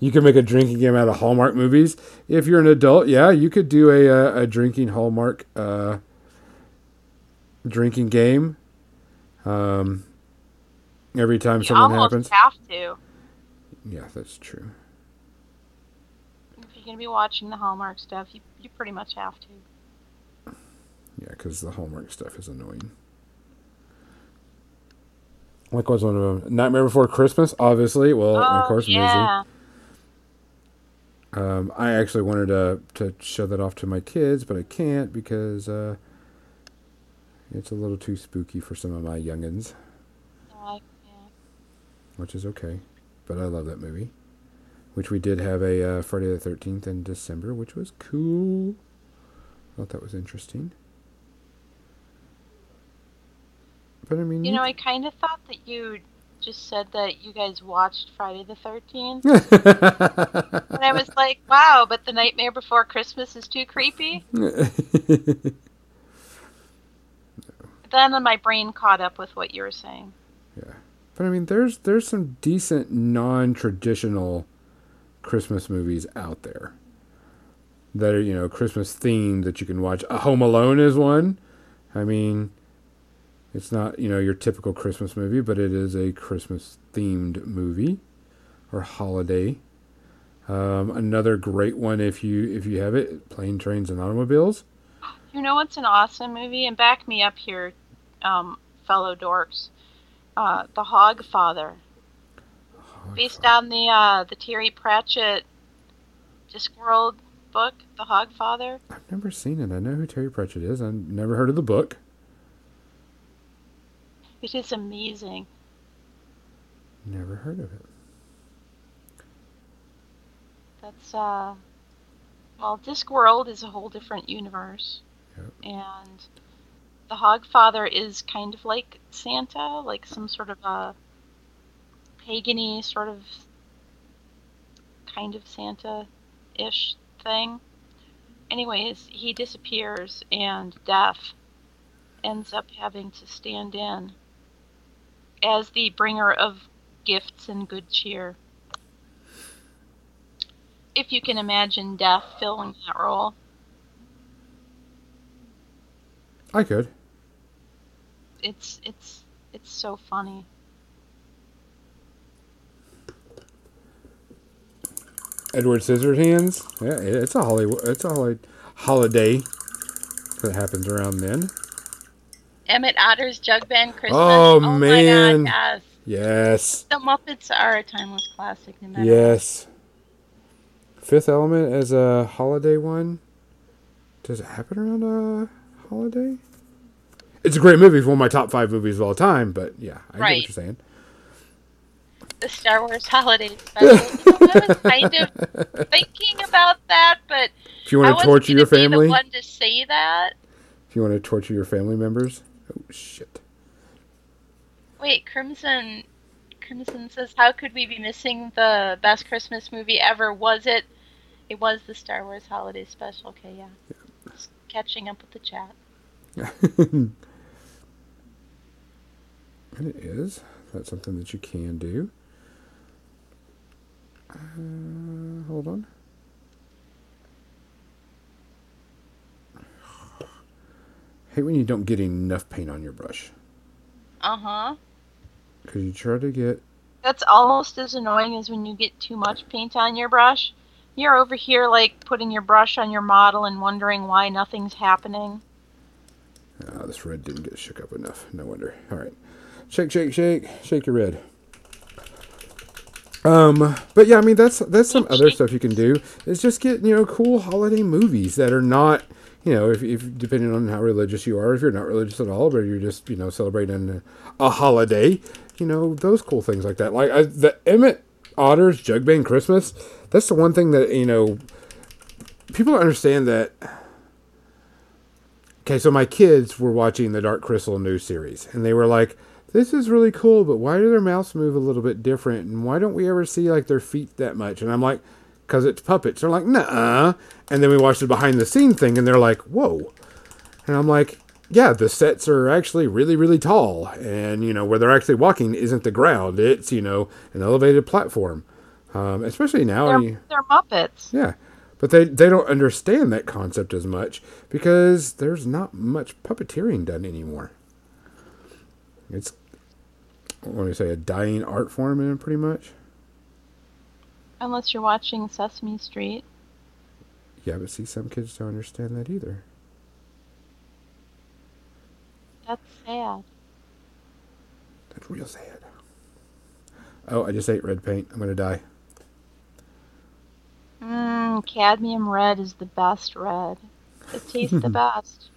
You can make a drinking game out of Hallmark movies. If you're an adult, yeah, you could do a drinking Hallmark drinking game. Every time something happens, you almost have to. Yeah, that's true. If you're going to be watching the Hallmark stuff, you pretty much have to. Yeah, because the Hallmark stuff is annoying. Like, what's one of them? Nightmare Before Christmas, obviously. Well, of course, yeah. Music. I actually wanted to show that off to my kids, but I can't because it's a little too spooky for some of my youngins. Which is okay, but I love that movie. Which we did have a Friday the 13th in December, which was cool. I thought that was interesting. But I mean, you know, I kind of thought that you just said that you guys watched Friday the 13th. And I was like, wow, but The Nightmare Before Christmas is too creepy. Then my brain caught up with what you were saying. Yeah. But I mean, there's some decent non-traditional Christmas movies out there that are, you know, Christmas themed that you can watch. Home Alone is one. I mean, it's not, you know, your typical Christmas movie, but it is a Christmas themed movie or holiday. Another great one if you have it, Plane, Trains, and Automobiles. You know what's an awesome movie? And back me up here, fellow dorks. The Hogfather. Based on the Terry Pratchett Discworld book, The Hogfather. I've never seen it. I know who Terry Pratchett is. I've never heard of the book. It is amazing. Never heard of it. That's, well, Discworld is a whole different universe. Yep. And The Hogfather is kind of like Santa, like some sort of a pagan-y sort of kind of Santa-ish thing. Anyways, he disappears and Death ends up having to stand in as the bringer of gifts and good cheer. If you can imagine Death filling that role. I could. It's so funny. Edward Scissorhands. Yeah, it's a holiday that happens around then. Emmett Otter's Jug Band Christmas. Oh man! My God, yes. The Muppets are a timeless classic. No matter yes. What. Fifth Element as a holiday one. Does it happen around a holiday? It's a great movie. It's one of my top 5 movies of all time. But yeah, I get what you're saying. The Star Wars Holiday Special. So I was kind of thinking about that, but if you want to torture your family, I wasn't going to be the one to say that. If you want to torture your family members, oh shit! Wait, Crimson says, "How could we be missing the best Christmas movie ever? Was it? It was the Star Wars Holiday Special." Okay, yeah. Just catching up with the chat. And it is. That's something that you can do. Hold on. I hate when you don't get enough paint on your brush. Uh-huh. Because you try to get... That's almost as annoying as when you get too much paint on your brush. You're over here, like, putting your brush on your model and wondering why nothing's happening. Ah, this red didn't get shook up enough. No wonder. All right. Shake, shake, shake. Shake your red. But yeah, I mean, that's some other stuff you can do. Is just get, you know, cool holiday movies that are not... You know, if depending on how religious you are, if you're not religious at all, but you're just, you know, celebrating a holiday, you know, those cool things like that. Like the Emmett Otter's Jug Band Christmas, that's the one thing that, you know, people don't understand that. Okay, so my kids were watching the Dark Crystal new series, and they were like, this is really cool, but why do their mouths move a little bit different? And why don't we ever see, like, their feet that much? And I'm like... Because it's puppets. They're like, nah. And then we watched the behind the scene thing and they're like, whoa. And I'm like, yeah, the sets are actually really, really tall. And, you know, where they're actually walking isn't the ground. It's, you know, an elevated platform. Especially now. They're Muppets. Yeah. But they don't understand that concept as much because there's not much puppeteering done anymore. It's, what do you say, a dying art form in pretty much. Unless you're watching Sesame Street. Yeah, but see, some kids don't understand that either. That's sad. That's real sad. Oh, I just ate red paint. I'm going to die. Cadmium red is the best red. It tastes the best.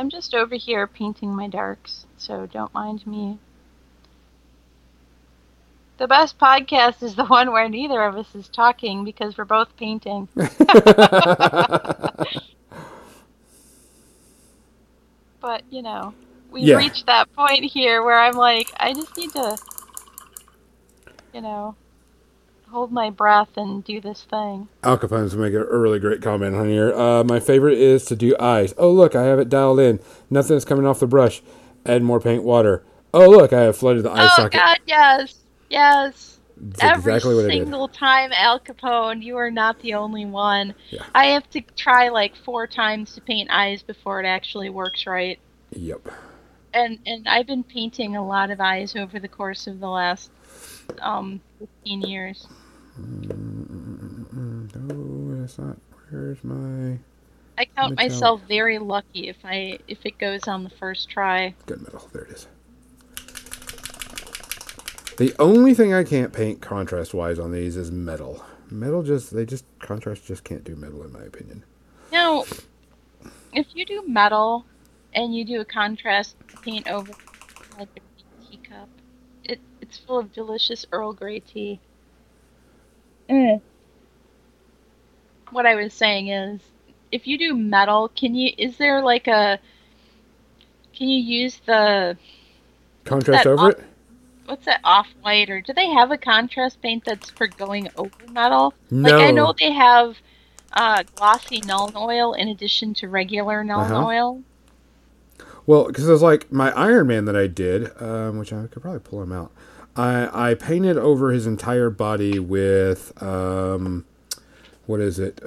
I'm just over here painting my darks, so don't mind me. The best podcast is the one where neither of us is talking because we're both painting. But, you know, we've reached that point here where I'm like, I just need to, you know, hold my breath and do this thing. Al Capone's going to make a really great comment on here. My favorite is to do eyes. Oh, look, I have it dialed in. Nothing's coming off the brush. Add more paint water. Oh, look, I have flooded the eye socket. Oh, God, yes. Yes. That's Every single time, Al Capone, you are not the only one. Yeah. I have to try like 4 times to paint eyes before it actually works right. Yep. And I've been painting a lot of eyes over the course of the last 15 years. No, it's not. Where's my... I count myself very lucky if it goes on the first try. Good metal. There it is. The only thing I can't paint contrast-wise on these is metal. Contrast just can't do metal, in my opinion. Now, if you do metal and you do a contrast paint over like a teacup, it's full of delicious Earl Grey tea. Mm. What I was saying is, if you do metal, can you use the... contrast over it? What's that off-white, or do they have a contrast paint that's for going over metal? No. Like, I know they have glossy null oil in addition to regular null oil. Well, because it's like my Iron Man that I did, which I could probably pull him out. I painted over his entire body with, what is it?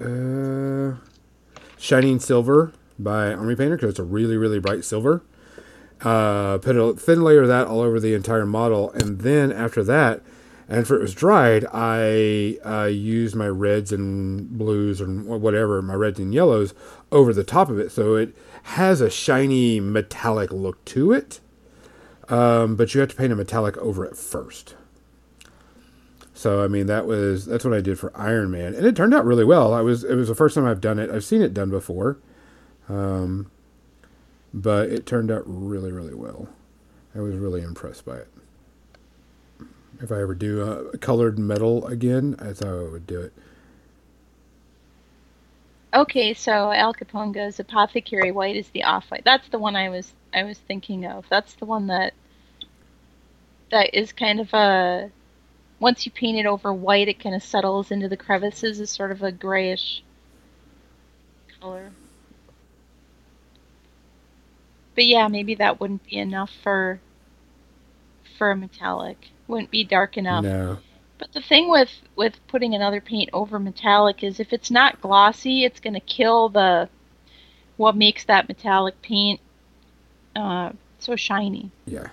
Shining Silver by Army Painter, because it's a really, really bright silver. Put a thin layer of that all over the entire model, and then after that, after it was dried, I used my reds and blues and whatever, my reds and yellows over the top of it, so it has a shiny metallic look to it, but you have to paint a metallic over it first. So I mean, that's what I did for Iron Man, and it turned out really well. It was the first time I've done it. I've seen it done before, but it turned out really, really well. I was really impressed by it. If I ever do colored metal again, that's how I would do it. Okay, so Al Capone goes, Apothecary White is the off-white. That's the one I was thinking of. That's the one that is kind of a... Once you paint it over white, it kind of settles into the crevices. It's sort of a grayish color. But yeah, maybe that wouldn't be enough for a metallic. Wouldn't be dark enough. No. But the thing with putting another paint over metallic is if it's not glossy, it's going to kill what makes that metallic paint so shiny. Yeah.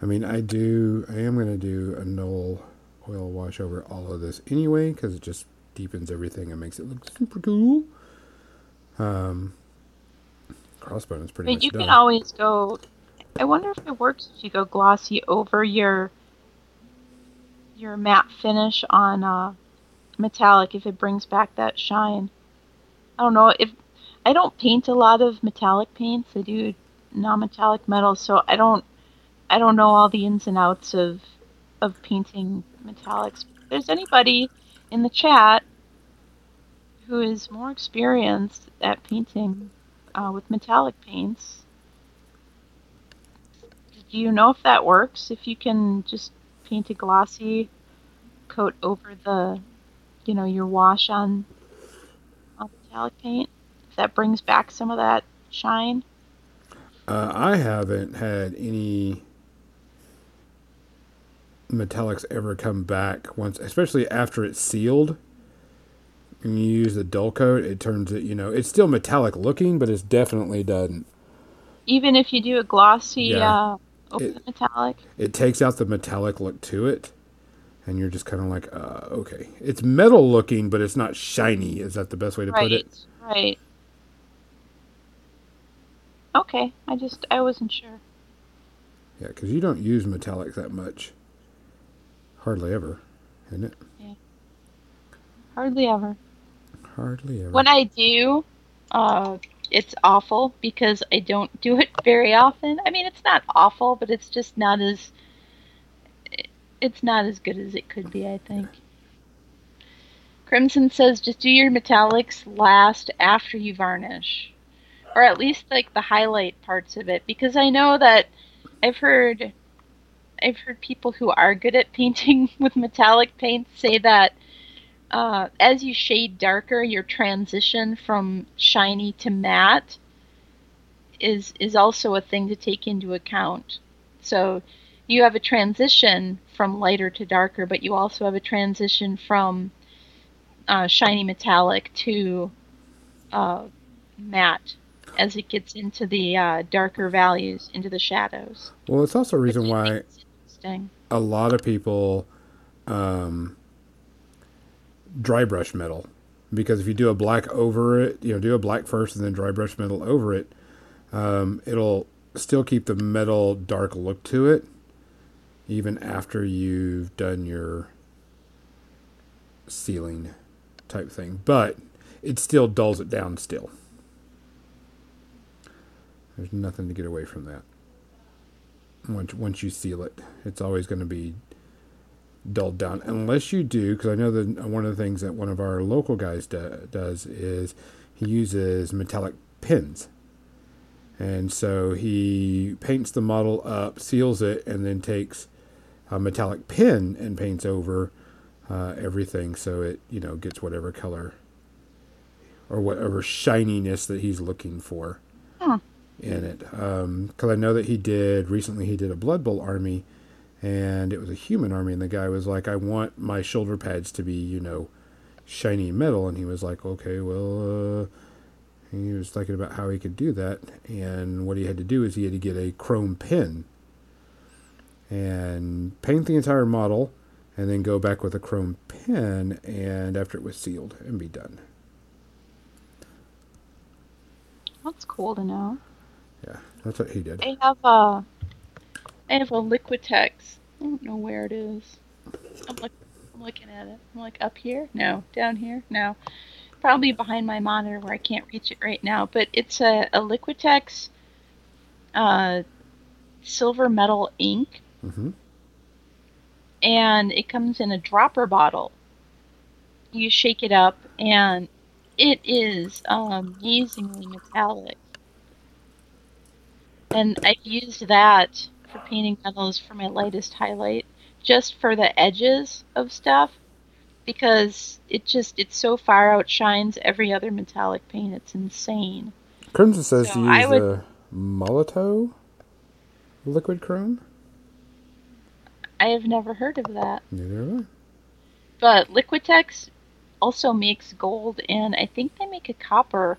I mean, I am going to do a null oil wash over all of this anyway, because it just deepens everything and makes it look super cool. Crossbones pretty much done. You can always go... I wonder if it works if you go glossy over your matte finish on metallic, if it brings back that shine. I don't know. I don't paint a lot of metallic paints. I do non-metallic metals, so I don't know all the ins and outs of painting metallics. If there's anybody in the chat who is more experienced at painting with metallic paints, do you know if that works, if you can just paint a glossy coat over the your wash on metallic paint, if that brings back some of that shine? I haven't had any metallics ever come back once, especially after it's sealed and you use the dull coat. It turns it, it's still metallic looking, but it's definitely done. Even if you do a glossy open metallic, it takes out the metallic look to it, and you're just kind of like, okay, it's metal looking, but it's not shiny. Is that the best way to put it? Right. Okay, I wasn't sure. Yeah, because you don't use metallic that much. Hardly ever, isn't it? Yeah. Hardly ever. When I do, It's awful because I don't do it very often. I mean, it's not awful, but it's just not as... It's not as good as it could be, I think. Crimson says, just do your metallics last after you varnish. Or at least, like, the highlight parts of it. Because I know that I've heard people who are good at painting with metallic paint say that as you shade darker, your transition from shiny to matte is also a thing to take into account. So you have a transition from lighter to darker, but you also have a transition from shiny metallic to matte as it gets into the darker values, into the shadows. Well, it's also a reason why a lot of people dry brush metal, because if you do a black over it, do a black first and then dry brush metal over it, it'll still keep the metal dark look to it, even after you've done your sealing type thing, but it still dulls it down still. There's nothing to get away from that. Once you seal it, it's always going to be dulled down. Unless you do, because I know that one of the things that one of our local guys does is he uses metallic pins. And so he paints the model up, seals it, and then takes a metallic pin and paints over everything so it, gets whatever color or whatever shininess that he's looking for. Huh. In it, because I know that he did a Blood Bowl army, and it was a human army, and the guy was like, I want my shoulder pads to be shiny metal, and he was like, okay, well, he was thinking about how he could do that, and what he had to do is he had to get a chrome pin and paint the entire model and then go back with a chrome pin and after it was sealed and be done. That's cool to know. Yeah, that's what he did. I have a Liquitex. I don't know where it is. I'm looking at it. I'm like, up here? No. Down here? No. Probably behind my monitor where I can't reach it right now. But it's a Liquitex silver metal ink. Mm-hmm. And it comes in a dropper bottle. You shake it up, and it is amazingly metallic. And I've used that for painting metals for my lightest highlight, just for the edges of stuff, because it so far outshines every other metallic paint. It's insane. Crimson says to use a Molotov liquid chrome. I have never heard of that. Neither have I. But Liquitex also makes gold, and I think they make a copper.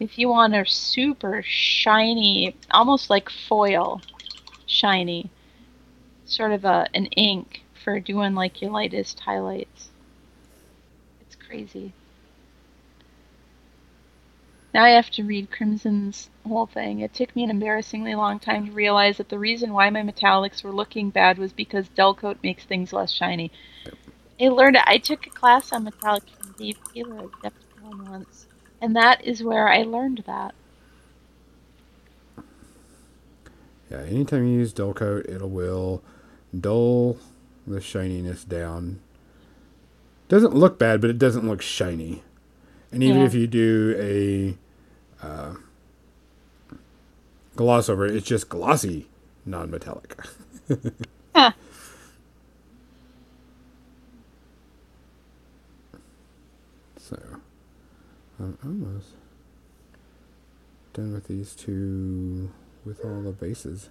If you want a super shiny, almost like foil shiny, sort of an ink for doing like your lightest highlights. It's crazy. Now I have to read Crimson's whole thing. It took me an embarrassingly long time to realize that the reason why my metallics were looking bad was because dull coat makes things less shiny. I took a class on metallic from Dave Taylor at Adepticon once. And that is where I learned that. Yeah, anytime you use dull coat, it will dull the shininess down. Doesn't look bad, but it doesn't look shiny. And even if you do a gloss over it, it's just glossy, non-metallic. Huh. So... I'm almost done with these two, with all the bases.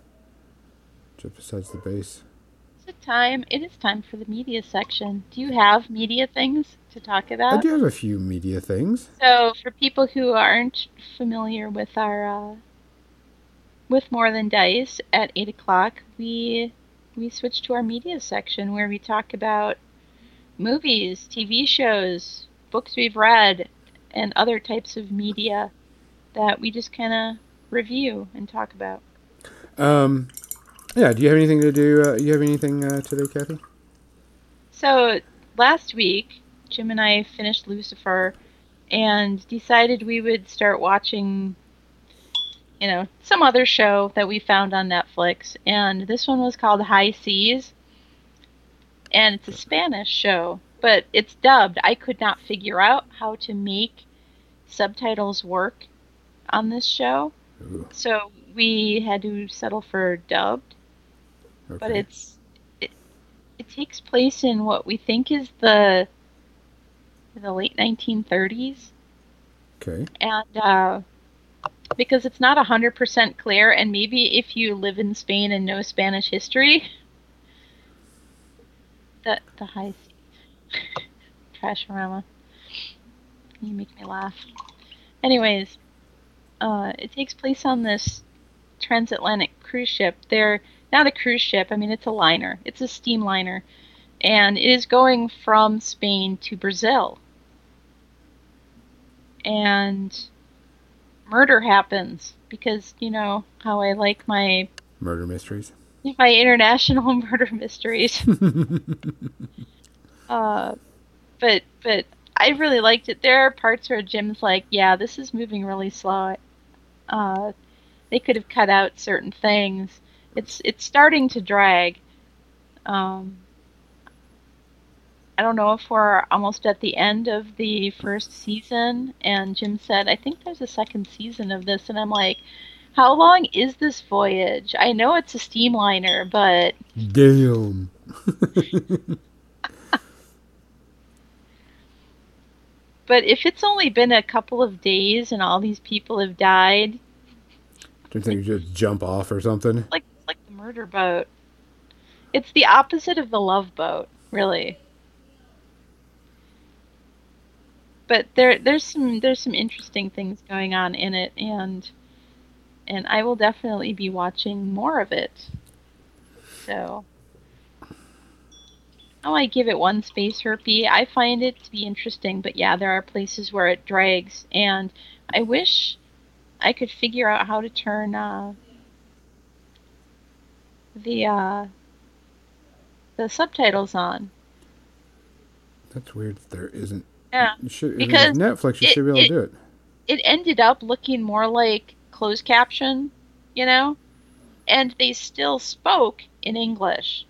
Just besides the base. It is time for the media section. Do you have media things to talk about? I do have a few media things. So, for people who aren't familiar with our, with More Than Dice, at 8 o'clock, we switch to our media section where we talk about movies, TV shows, books we've read, and other types of media that we just kind of review and talk about. Do you have anything to do? You have anything today, Kathy? So last week, Jim and I finished Lucifer and decided we would start watching you know, some other show that we found on Netflix. And this one was called High Seas. And it's a Spanish show, but it's dubbed. I could not figure out how to make subtitles work on this show. Ooh. So we had to settle for dubbed. Okay. But it takes place in what we think is the late 1930s. Okay. And because it's not 100% clear, and maybe if you live in Spain and know Spanish history, the high Trasharama. You make me laugh. Anyways, it takes place on this transatlantic cruise ship. They're not a cruise ship. I mean, it's a liner. It's a steam liner. And it is going from Spain to Brazil. And murder happens because, you know, how I like my... murder mysteries? My international murder mysteries. But I really liked it. There are parts where Jim's like, yeah, this is moving really slow. They could have cut out certain things. It's starting to drag. I don't know if we're almost at the end of the first season. And Jim said, I think there's a second season of this. And I'm like, how long is this voyage? I know it's a steamliner, but... damn. But if it's only been a couple of days and all these people have died... don't think you just jump off or something? Like the murder boat. It's the opposite of the love boat, really. But there's some interesting things going on in it, and I will definitely be watching more of it. So, oh, I give it one space herpy. I find it to be interesting, but yeah, there are places where it drags, and I wish I could figure out how to turn the subtitles on. That's weird that there isn't. Yeah, because Netflix, you should be able to do it. It ended up looking more like closed caption, you know? And they still spoke in English.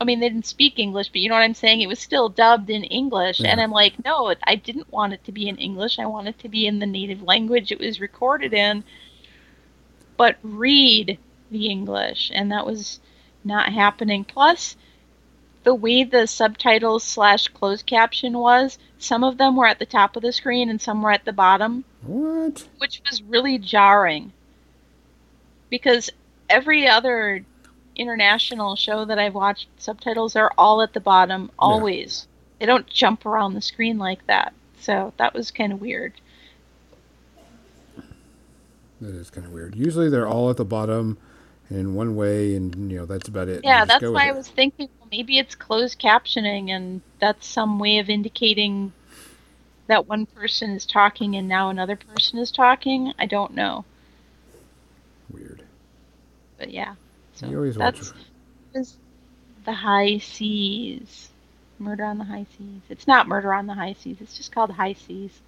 I mean, they didn't speak English, but you know what I'm saying? It was still dubbed in English. Yeah. And I'm like, no, I didn't want it to be in English. I want it to be in the native language it was recorded in. But read the English. And that was not happening. Plus... the way the subtitles / closed caption was, some of them were at the top of the screen and some were at the bottom. What? Which was really jarring. Because every other international show that I've watched, subtitles are all at the bottom, always. Yeah. They don't jump around the screen like that. So that was kind of weird. That is kind of weird. Usually they're all at the bottom in one way, and you know, that's about it. Yeah, that's why I was thinking, well, maybe it's closed captioning, and that's some way of indicating that one person is talking and now another person is talking. I don't know. Weird. But yeah. So you always watch The High Seas. Murder on the High Seas. It's not Murder on the High Seas. It's just called High Seas.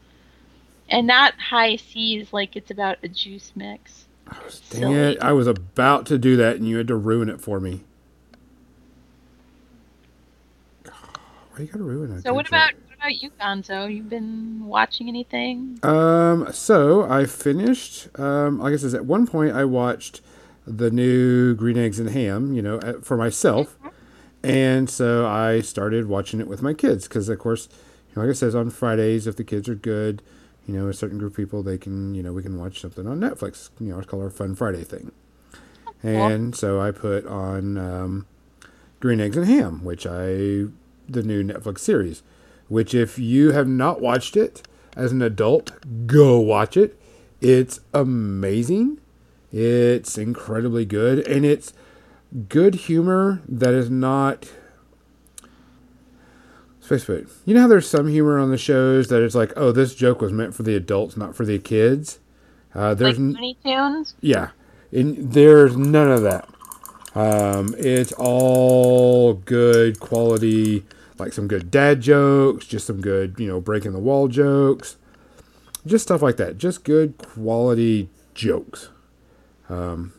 And not High Seas like it's about a juice mix. Dang it, I was about to do that and you had to ruin it for me. Oh, why you gotta ruin it? So what about you, Gonzo? You've been watching anything? So I finished, like I said, at one point I watched the new Green Eggs and Ham, you know, for myself. Mm-hmm. And so I started watching it with my kids because, of course, you know, like I said, on Fridays, if the kids are good, you know, a certain group of people, they can, you know, we can watch something on Netflix. You know, it's called our Fun Friday thing. And so I put on Green Eggs and Ham, the new Netflix series, which if you have not watched it as an adult, go watch it. It's amazing. It's incredibly good. And it's good humor that is not... Facebook. You know how there's some humor on the shows that it's like, oh, this joke was meant for the adults, not for the kids? There's like Looney Tunes? Yeah. And there's none of that. It's all good quality, like some good dad jokes, just some good, you know, breaking the wall jokes, just stuff like that. Just good quality jokes.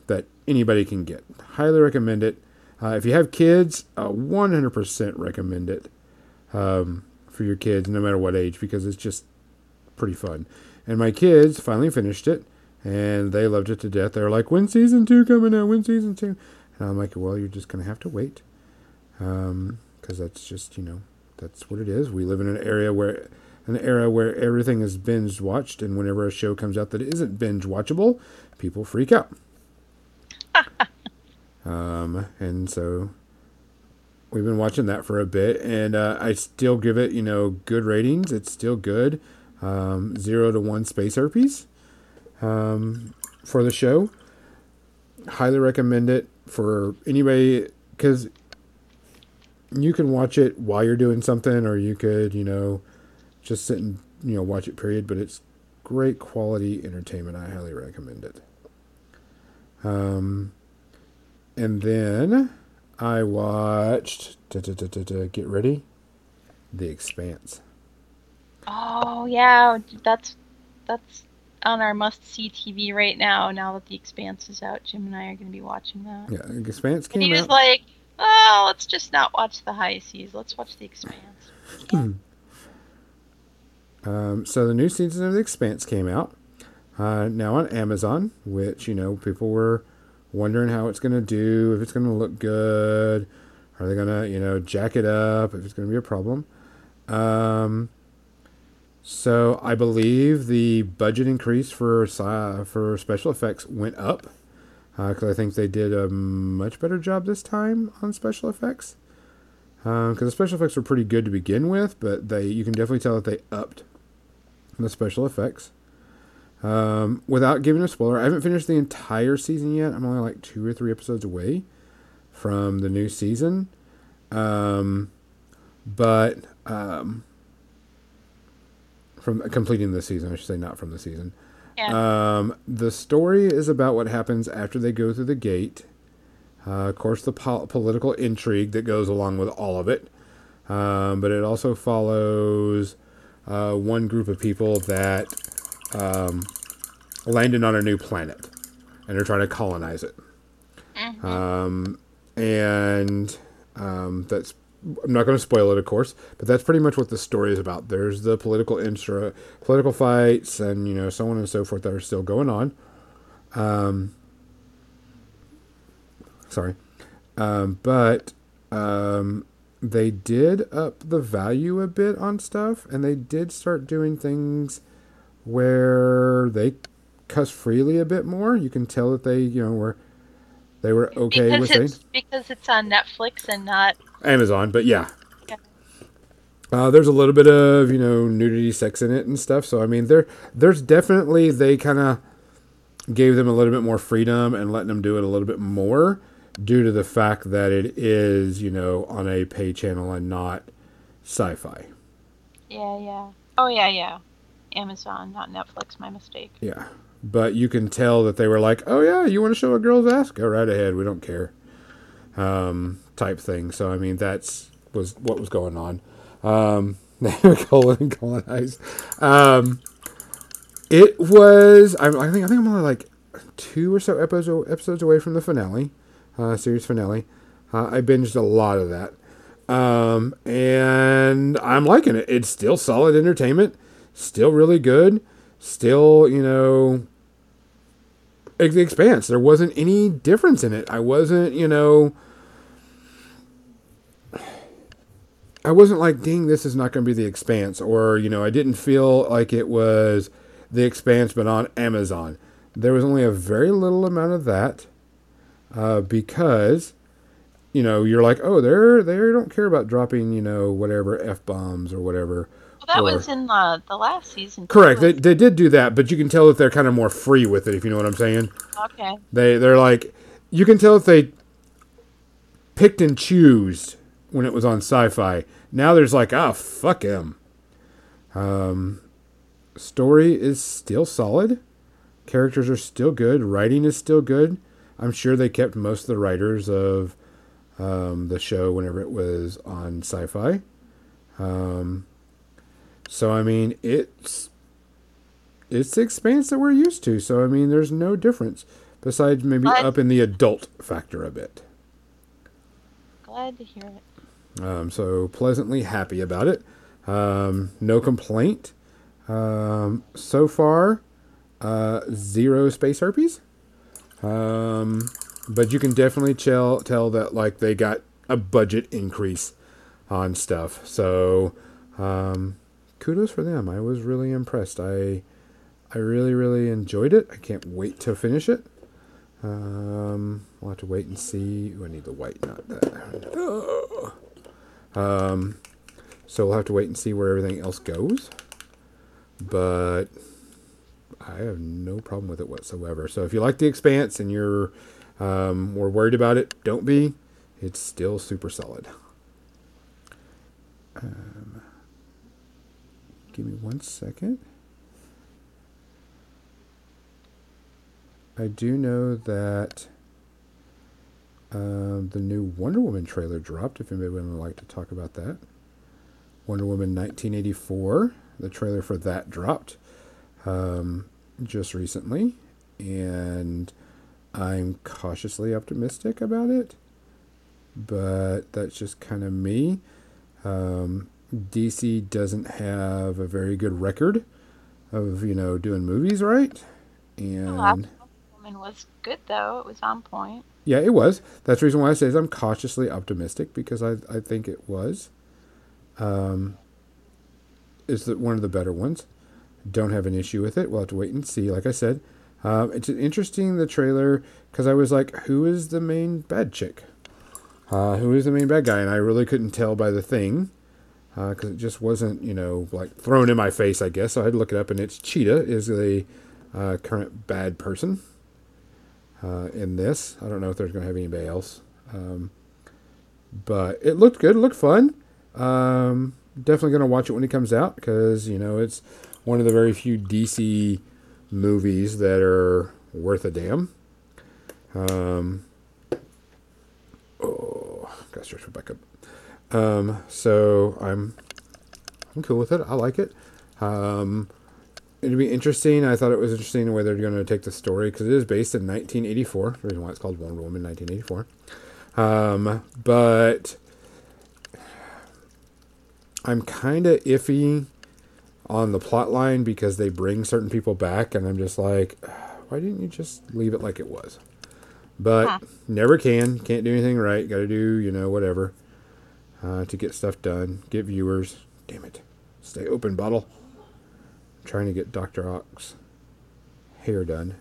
that anybody can get. Highly recommend it. If you have kids, 100% recommend it for your kids, no matter what age, because it's just pretty fun. And my kids finally finished it, and they loved it to death. They were like, when's season 2 coming out? When's season 2? And I'm like, well, you're just going to have to wait, because that's just, that's what it is. We live in an era where everything is binge watched, and whenever a show comes out that isn't binge watchable, people freak out. And so we've been watching that for a bit, and I still give it, good ratings. It's still good. 0 to 1 space herpes for the show. Highly recommend it for anybody, because you can watch it while you're doing something, or you could, just sit and, watch it, period. But it's great quality entertainment. I highly recommend it. And then I watched, get ready, The Expanse. Oh, yeah, that's on our must-see TV right now. Now that The Expanse is out, Jim and I are going to be watching that. Yeah, The Expanse came out. And he was like, oh, let's just not watch the High Seas. Let's watch The Expanse. Yeah. So the new season of The Expanse came out now on Amazon, which, people were wondering how it's going to do, if it's going to look good, are they going to, jack it up, if it's going to be a problem. So I believe the budget increase for special effects went up, because I think they did a much better job this time on special effects, because the special effects were pretty good to begin with, but you can definitely tell that they upped the special effects. Without giving a spoiler, I haven't finished the entire season yet. I'm only like 2 or 3 episodes away from the new season. From completing the season, I should say, not from the season. Yeah. The story is about what happens after they go through the gate. Of course, the political intrigue that goes along with all of it. But it also follows one group of people that landed on a new planet, and they're trying to colonize it. Uh-huh. I'm not going to spoil it, of course, but that's pretty much what the story is about. There's the political fights, and so on and so forth that are still going on. They did up the value a bit on stuff, and they did start doing things where they cuss freely a bit more. You can tell that they, were okay because with things. Because it's on Netflix and not Amazon, but yeah. Okay. There's a little bit of, nudity, sex in it and stuff. So, I mean, there's definitely, they kind of gave them a little bit more freedom and letting them do it a little bit more due to the fact that it is, on a pay channel and not sci-fi. Yeah, yeah. Oh, yeah, yeah. Amazon, not Netflix, my mistake. Yeah, but you can tell that they were like, oh yeah, you want to show a girl's ass? Go right ahead, we don't care, type thing. So, I mean, was what was going on. They were colonized. It was, I think I'm only like 2 or so episodes away from the finale, series finale. I binged a lot of that. And I'm liking it. It's still solid entertainment. Still really good. Still, The Expanse. There wasn't any difference in it. I wasn't like, dang, this is not going to be The Expanse. Or, I didn't feel like it was The Expanse, but on Amazon. There was only a very little amount of that. Because, you're like, oh, they don't care about dropping, whatever F-bombs or whatever. That was in the last season. Correct. They did do that, but you can tell that they're kind of more free with it, if you know what I'm saying. Okay. They're like, you can tell that they picked and chose when it was on sci-fi. Now there's like, fuck him. Story is still solid. Characters are still good. Writing is still good. I'm sure they kept most of the writers of the show whenever it was on sci-fi. So, I mean, it's The Expanse that we're used to. So, I mean, there's no difference. Besides maybe upping the adult factor a bit. Glad to hear it. So pleasantly happy about it. No complaint. So far, zero space herpes. But you can definitely tell that like they got a budget increase on stuff. So kudos for them. I was really impressed. I really, really enjoyed it. I can't wait to finish it. We'll have to wait and see. Ooh, I need the white, not that. Oh. So we'll have to wait and see where everything else goes. But I have no problem with it whatsoever. So if you like The Expanse and you're were worried about it, don't be. It's still super solid. Give me one second. I do know that the new Wonder Woman trailer dropped, if anybody would like to talk about that. Wonder Woman 1984, the trailer for that dropped just recently, and I'm cautiously optimistic about it, but that's just kind of me. DC doesn't have a very good record of, doing movies right. And Woman was good, though. It was on point. Yeah, it was. That's the reason why I say I'm cautiously optimistic, because I think it was. It's one of the better ones. Don't have an issue with it. We'll have to wait and see. Like I said, it's interesting, the trailer, because I was like, who is the main bad chick? Who is the main bad guy? And I really couldn't tell by the thing, because it just wasn't, thrown in my face, I guess. So I had to look it up, and it's Cheetah is the current bad person in this. I don't know if there's going to have anybody else. But it looked good. It looked fun. Definitely going to watch it when it comes out, because, it's one of the very few DC movies that are worth a damn. Got to stretch it back up. So I'm cool with it. I like it. It'd be interesting. I thought it was interesting the way they're going to take the story, because it is based in 1984. The reason why it's called Wonder Woman 1984. But I'm kind of iffy on the plot line, because they bring certain people back, and I'm just like, why didn't you just leave it like it was? But never can. Can't do anything right. Got to do, whatever to get stuff done. Get viewers. Damn it. Stay open, bottle. I'm trying to get Dr. Ock's hair done,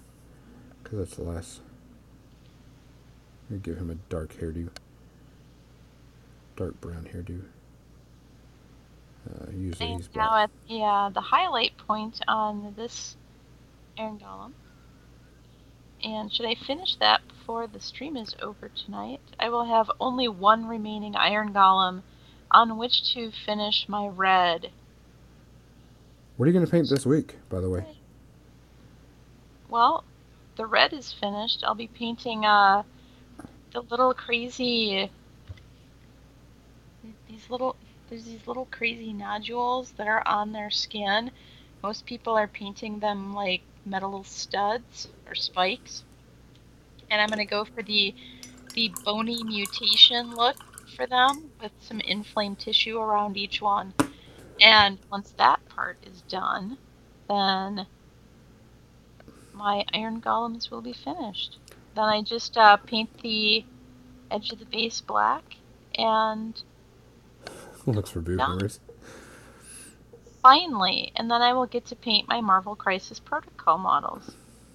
because that's the last. I'm going to give him a dark hairdo. Dark brown hairdo. Usually he's now at the highlight point on this Aaron Gollum. And should I finish that before the stream is over tonight, I will have only one remaining Iron Golem on which to finish my red. What are you going to paint this week, by the way? Well, the red is finished. I'll be painting the little crazy... There's these little crazy nodules that are on their skin. Most people are painting them like metal studs or spikes, and I'm going to go for the bony mutation look for them, with some inflamed tissue around each one. And once that part is done, then my Iron Golems will be finished. Then I just paint the edge of the base black, and looks for boomers. Finally, and then I will get to paint my Marvel Crisis Protocol models.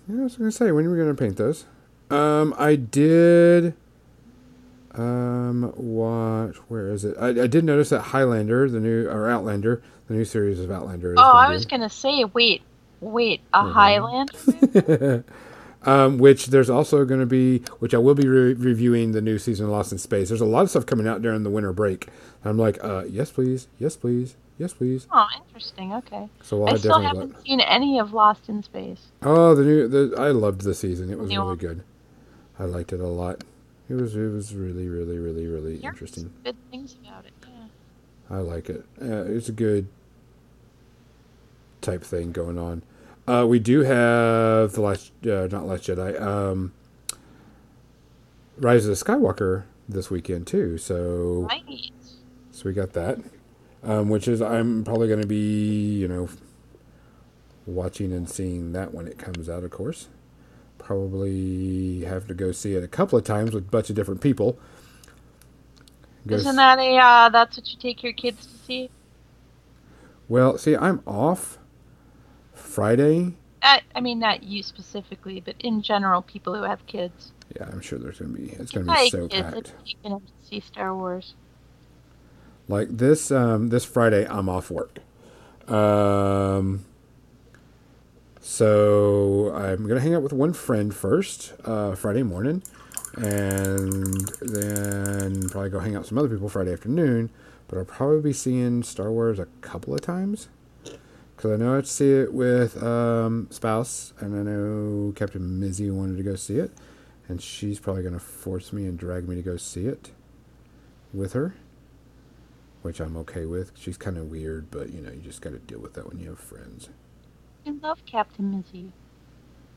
Yeah, I was going to say, when are we going to paint those? I did watch, where is it? I did notice that Outlander, the new series of Outlander. Oh, I was going to say, wait, Highlander? Which there's also going to be, which I will be reviewing the new season of Lost in Space. There's a lot of stuff coming out during the winter break. I'm like, yes, please. Yes, please. Oh, interesting. Okay. So I still haven't seen any of Lost in Space. Oh, I loved the season. It was really good. I liked it a lot. It was really, really, really, really interesting. Good things about it. Yeah. I like it. It's a good type thing going on. We do have the last, not Last Jedi. Rise of the Skywalker this weekend too. So, right. So we got that, which is I'm probably going to be watching and seeing that when it comes out. Of course, probably have to go see it a couple of times with a bunch of different people. Isn't that that's what you take your kids to see? Well, see, I'm off Friday. I mean, not you specifically, but in general, people who have kids. Yeah, I'm sure there's going to be... It's going to be so packed. You can have to see Star Wars. Like, this Friday, I'm off work. So, I'm going to hang out with one friend first, Friday morning. And then probably go hang out with some other people Friday afternoon. But I'll probably be seeing Star Wars a couple of times. Because I know I had to see it with spouse. And I know Captain Mizzy wanted to go see it. And she's probably going to force me and drag me to go see it with her, which I'm okay with. She's kind of weird, but, you just got to deal with that when you have friends. I love Captain Mizzy.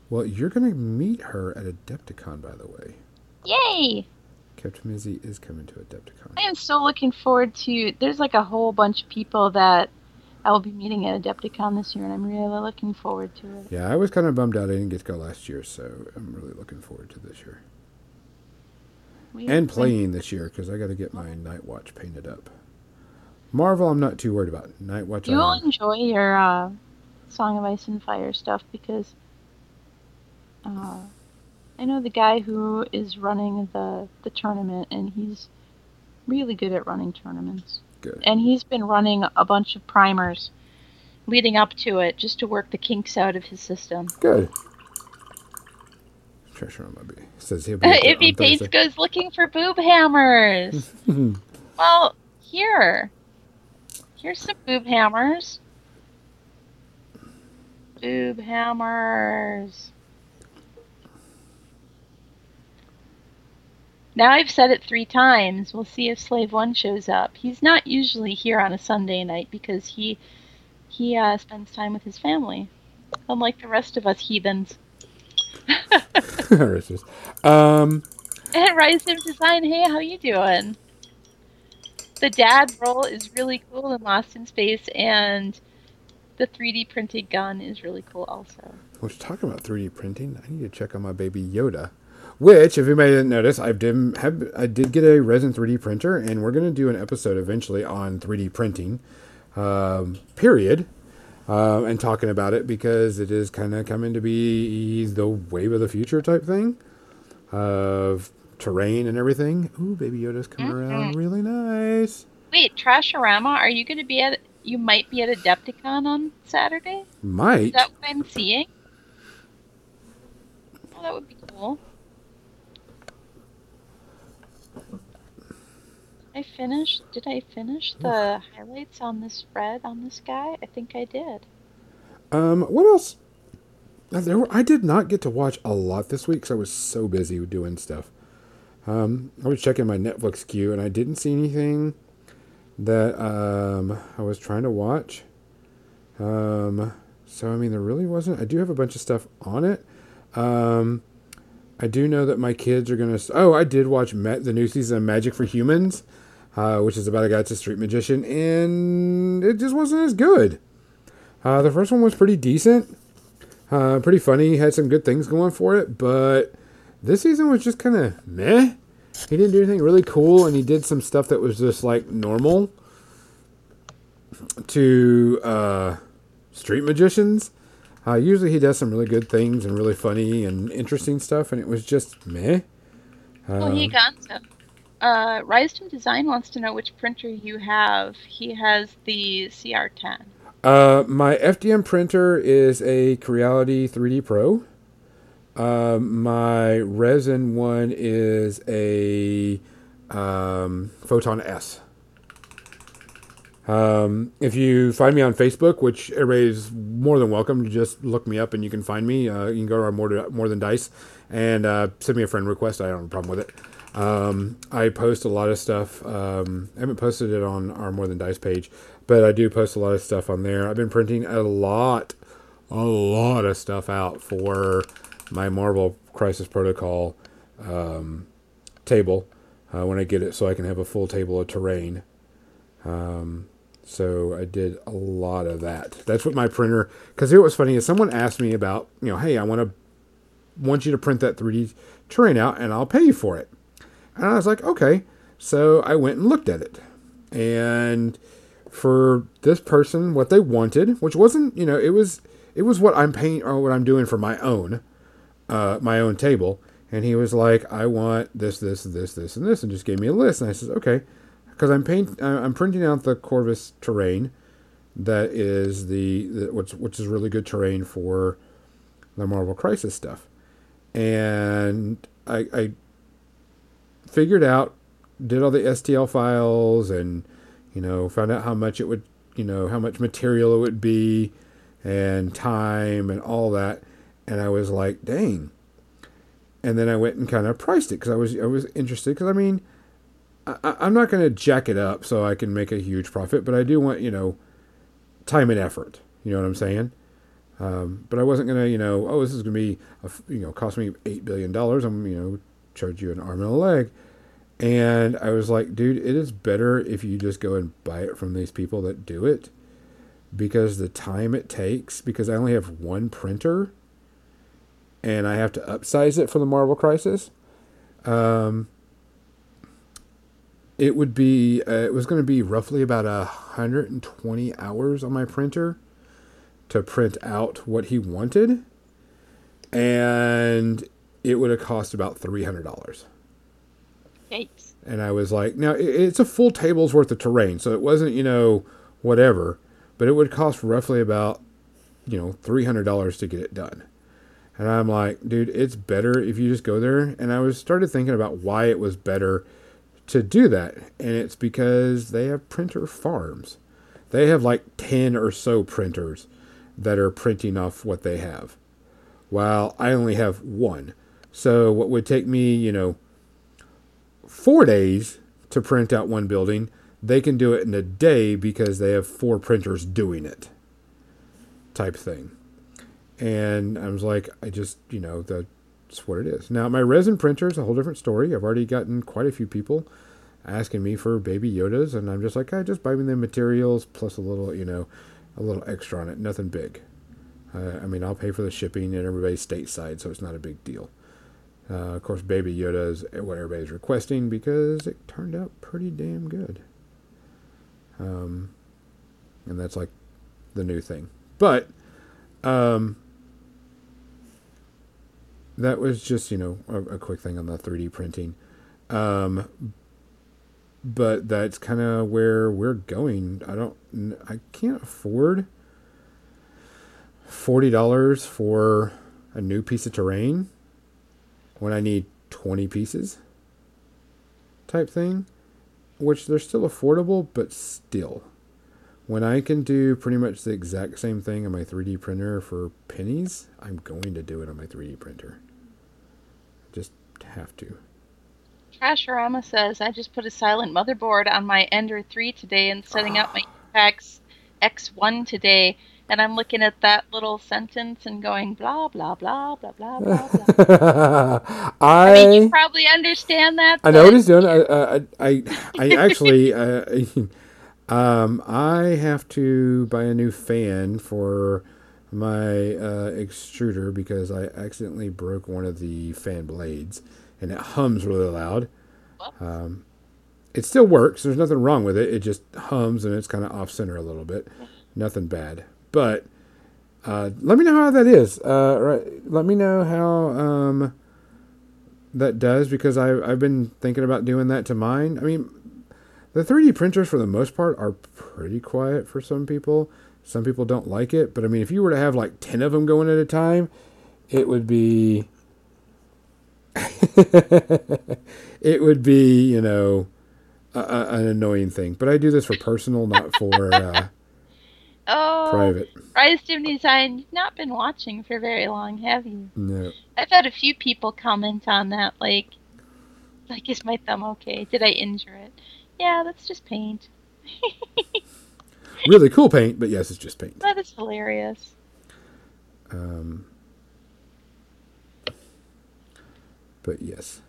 Well, you're going to meet her at Adepticon, by the way. Yay! Captain Mizzy is coming to Adepticon. I am so looking forward to... There's like a whole bunch of people that I will be meeting at Adepticon this year, and I'm really looking forward to it. Yeah, I was kind of bummed out I didn't get to go last year, so I'm really looking forward to this year. And playing this year, because I got to get my Nightwatch painted up. Marvel, I'm not too worried about. Nightwatch, you'll enjoy your Song of Ice and Fire stuff, because I know the guy who is running the tournament, and he's really good at running tournaments. Good. And he's been running a bunch of primers leading up to it just to work the kinks out of his system. Good. Treasure on my bee. Says he'll be Ivy Pates goes looking for boob hammers. Well, here's some boob hammers. Boob hammers. Now I've said it 3 times. We'll see if Slave One shows up. He's not usually here on a Sunday night because he spends time with his family, unlike the rest of us heathens. And Rise of Design, hey, how you doing? The dad role is really cool in Lost in Space, and the 3D printed gun is really cool also. We're talking about 3D printing. I need to check on my baby Yoda. Which, if anybody didn't notice, I did get a resin 3D printer, and we're going to do an episode eventually on 3D printing, period, and talking about it because it is kind of coming to be the wave of the future type thing of terrain and everything. Ooh, Baby Yoda's coming around really nice. Wait, Trashorama, are you going to be at? You might be at Adepticon on Saturday. Might. Is that what I'm seeing? Oh, that would be cool. Did I finish the highlights on this spread on this guy? I think I did. What else? I did not get to watch a lot this week because I was so busy doing stuff. I was checking my Netflix queue and I didn't see anything that I was trying to watch. So, I mean, there really wasn't. I do have a bunch of stuff on it. I do know that my kids are going to... Oh, I did watch the new season of Magic for Humans, which is about a guy that's a street magician, and it just wasn't as good. The first one was pretty decent, pretty funny, had some good things going for it, but this season was just kind of meh. He didn't do anything really cool, and he did some stuff that was just, like, normal to street magicians. Usually he does some really good things and really funny and interesting stuff, and it was just meh. Well, he got some. Rise to Design wants to know which printer you have. He has the CR10. My FDM printer is a Creality 3D Pro. My resin one is a Photon S. If you find me on Facebook, which everybody's more than welcome to just look me up and you can find me, you can go to our More Than Dice and, send me a friend request. I don't have a problem with it. I post a lot of stuff. I haven't posted it on our More Than Dice page, but I do post a lot of stuff on there. I've been printing a lot of stuff out for my Marvel Crisis Protocol, table when I get it, so I can have a full table of terrain. So I did a lot of that. That's what my printer... Because here what's funny is someone asked me about, you know, hey, I want you to print that 3D terrain out, and I'll pay you for it. And I was like, okay. So I went and looked at it. And for this person, what they wanted, which wasn't, you know, it was what I'm paying or what I'm doing for my own table. And he was like, I want this, this, this, this, and this, and just gave me a list. And I said, okay, because I'm printing out the Corvus terrain, that is which is really good terrain for the Marvel Crisis stuff. And I figured out, did all the STL files, and you know, found out how much it would, you know, how much material it would be, and time, and all that. And I was like, dang. And then I went and kind of priced it, because I was interested, because I mean, I'm not going to jack it up so I can make a huge profit, but I do want, you know, time and effort. You know what I'm saying? But I wasn't going to, you know, oh, this is going to be, you know, cost me $8 billion. I'm, you know, charge you an arm and a leg. And I was like, dude, it is better if you just go and buy it from these people that do it, because the time it takes, because I only have one printer and I have to upsize it for the Marvel Crisis. It would be, it was going to be roughly about 120 hours on my printer to print out what he wanted. And it would have cost about $300. Yikes. And I was like, now it's a full table's worth of terrain. So it wasn't, you know, whatever, but it would cost roughly about, you know, $300 to get it done. And I'm like, dude, it's better if you just go there. And I was started thinking about why it was better to do that. And it's because they have printer farms. They have like 10 or so printers that are printing off what they have, while I only have one. So what would take me, you know, 4 days to print out one building, they can do it in a day because they have four printers doing it, type thing. And I was like, I just, you know, that's what it is. Now, my resin printer is a whole different story. I've already gotten quite a few people asking me for baby Yodas. And I'm just like, I just buy me the materials plus a little, you know, a little extra on it. Nothing big. I mean, I'll pay for the shipping and everybody's stateside, so it's not a big deal. Of course, baby Yoda is what everybody's requesting because it turned out pretty damn good. And that's like the new thing. But... that was just, you know, a quick thing on the 3D printing. But that's kind of where we're going. I can't afford $40 for a new piece of terrain when I need 20 pieces type thing, which they're still affordable, but still. When I can do pretty much the exact same thing on my 3D printer for pennies, I'm going to do it on my 3D printer. Just have to. Trashorama says, I just put a silent motherboard on my Ender 3 today and setting up my Apex X1 today. And I'm looking at that little sentence and going, blah, blah, blah, blah, blah, blah, blah. I mean, you probably understand that. I know what he's doing. I actually... I have to buy a new fan for my extruder because I accidentally broke one of the fan blades and it hums really loud. It still works. There's nothing wrong with it. It just hums and it's kind of off center a little bit. Nothing bad. But let me know how that is. Right. Let me know how that does, because I've been thinking about doing that to mine. I mean, the 3D printers, for the most part, are pretty quiet for some people. Some people don't like it. But, I mean, if you were to have, like, 10 of them going at a time, it would be... it would be, you know, an annoying thing. But I do this for personal, not for private. Rise of Design, you've not been watching for very long, have you? No. I've had a few people comment on that, like, is my thumb okay? Did I injure it? Yeah, that's just paint. Really cool paint, but yes, it's just paint. That is hilarious. But yes,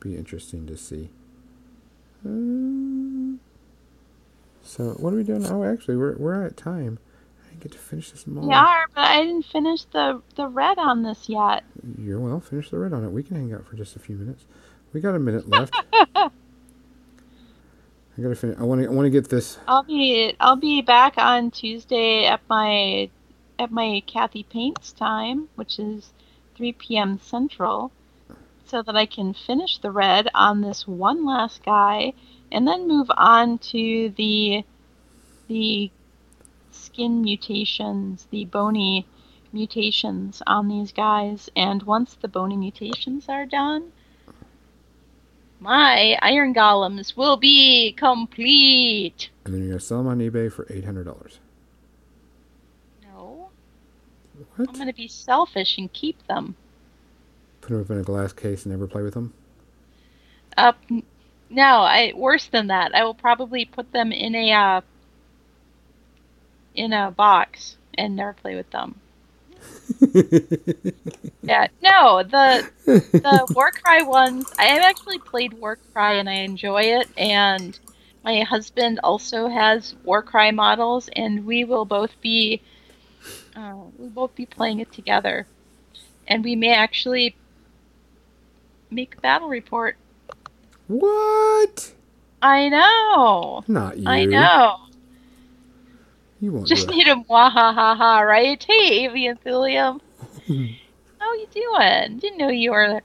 be interesting to see. So what are we doing? Oh, actually, we're out of time. I didn't get to finish this model. We are, but I didn't finish the red on this yet. You're well. Finish the red on it. We can hang out for just a few minutes. We got a minute left. I gotta finish. I want to get this. I'll be back on Tuesday at my Kathy Paints time, which is 3 p.m. Central, so that I can finish the red on this one last guy, and then move on to the skin mutations, the bony mutations on these guys. And once the bony mutations are done, my iron golems will be complete. And then you're going to sell them on eBay for $800. No. What? I'm going to be selfish and keep them. Put them up in a glass case and never play with them? No, worse than that. I will probably put them in a box and never play with them. Yeah, no, the Warcry ones, I have actually played Warcry and I enjoy it, and my husband also has Warcry models, and we will both be playing it together, and we may actually make a battle report. What? I know. Not you. I know. You won't just need a mwahahaha, right? Hey, Avian Thulium. How you doing? Didn't know you were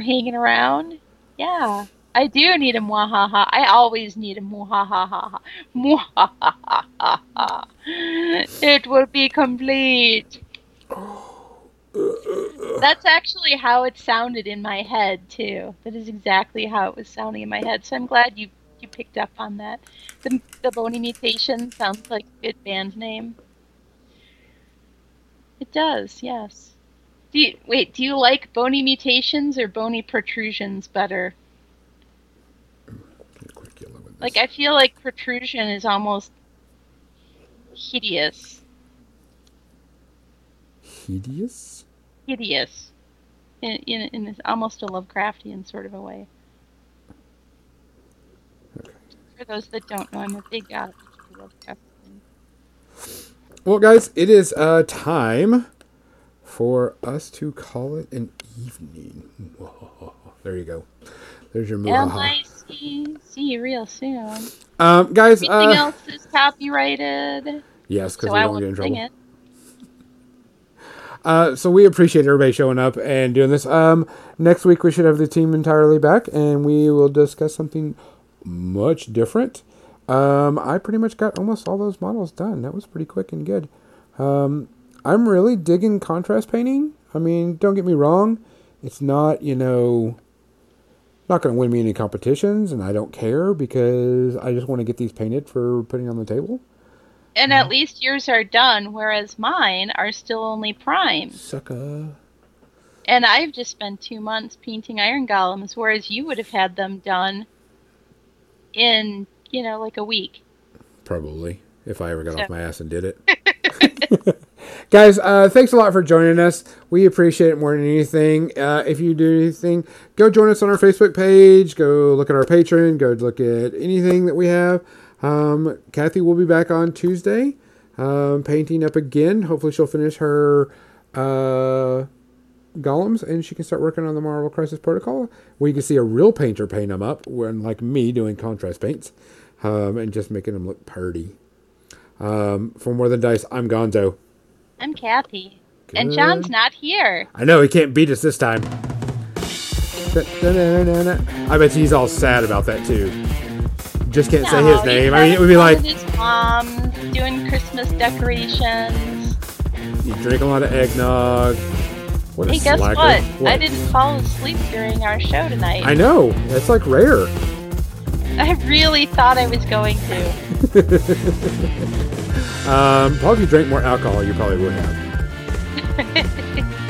hanging around. Yeah, I do need a mwahaha. I always need a mwahahaha. Mwahahaha. It will be complete. That's actually how it sounded in my head, too. That is exactly how it was sounding in my head. So I'm glad you picked up on that. The bony mutation sounds like a good band name. It does, yes. Do you like bony mutations or bony protrusions better? Like, I feel like protrusion is almost hideous. Hideous? Hideous. In almost a Lovecraftian sort of a way. For those that don't know, I'm a big Lovecraftian. Well, guys, it is time for us to call it an evening. Whoa, there you go. There's your move. LIC. See you real soon. Guys, everything else is copyrighted. Yes, because so we don't get in trouble. It. So we appreciate everybody showing up and doing this. Next week we should have the team entirely back, and we will discuss something much different. I pretty much got almost all those models done. That was pretty quick and good. I'm really digging contrast painting. I mean, don't get me wrong. It's not, not going to win me any competitions, and I don't care because I just want to get these painted for putting on the table. And at least yours are done, whereas mine are still only primed. Sucker. And I've just spent 2 months painting iron golems, whereas you would have had them done in, like a week. Probably. If I ever got off my ass and did it. Guys, thanks a lot for joining us. We appreciate it more than anything. If you do anything, go join us on our Facebook page. Go look at our Patreon. Go look at anything that we have. Kathy will be back on Tuesday, painting up again. Hopefully she'll finish her golems, and she can start working on the Marvel Crisis Protocol, where you can see a real painter paint them up, when like me doing contrast paints, and just making them look pretty. For More Than Dice, I'm Gonzo. I'm Kathy. Good. And John's not here. I know, he can't beat us this time. I bet he's all sad about that too. Just can't say his name. I mean, it would be like his mom doing Christmas decorations. You drink a lot of eggnog. What a slacker. Hey, guess what? I didn't fall asleep during our show tonight. I know. That's like rare. I really thought I was going to. Probably if you drank more alcohol, you probably would have.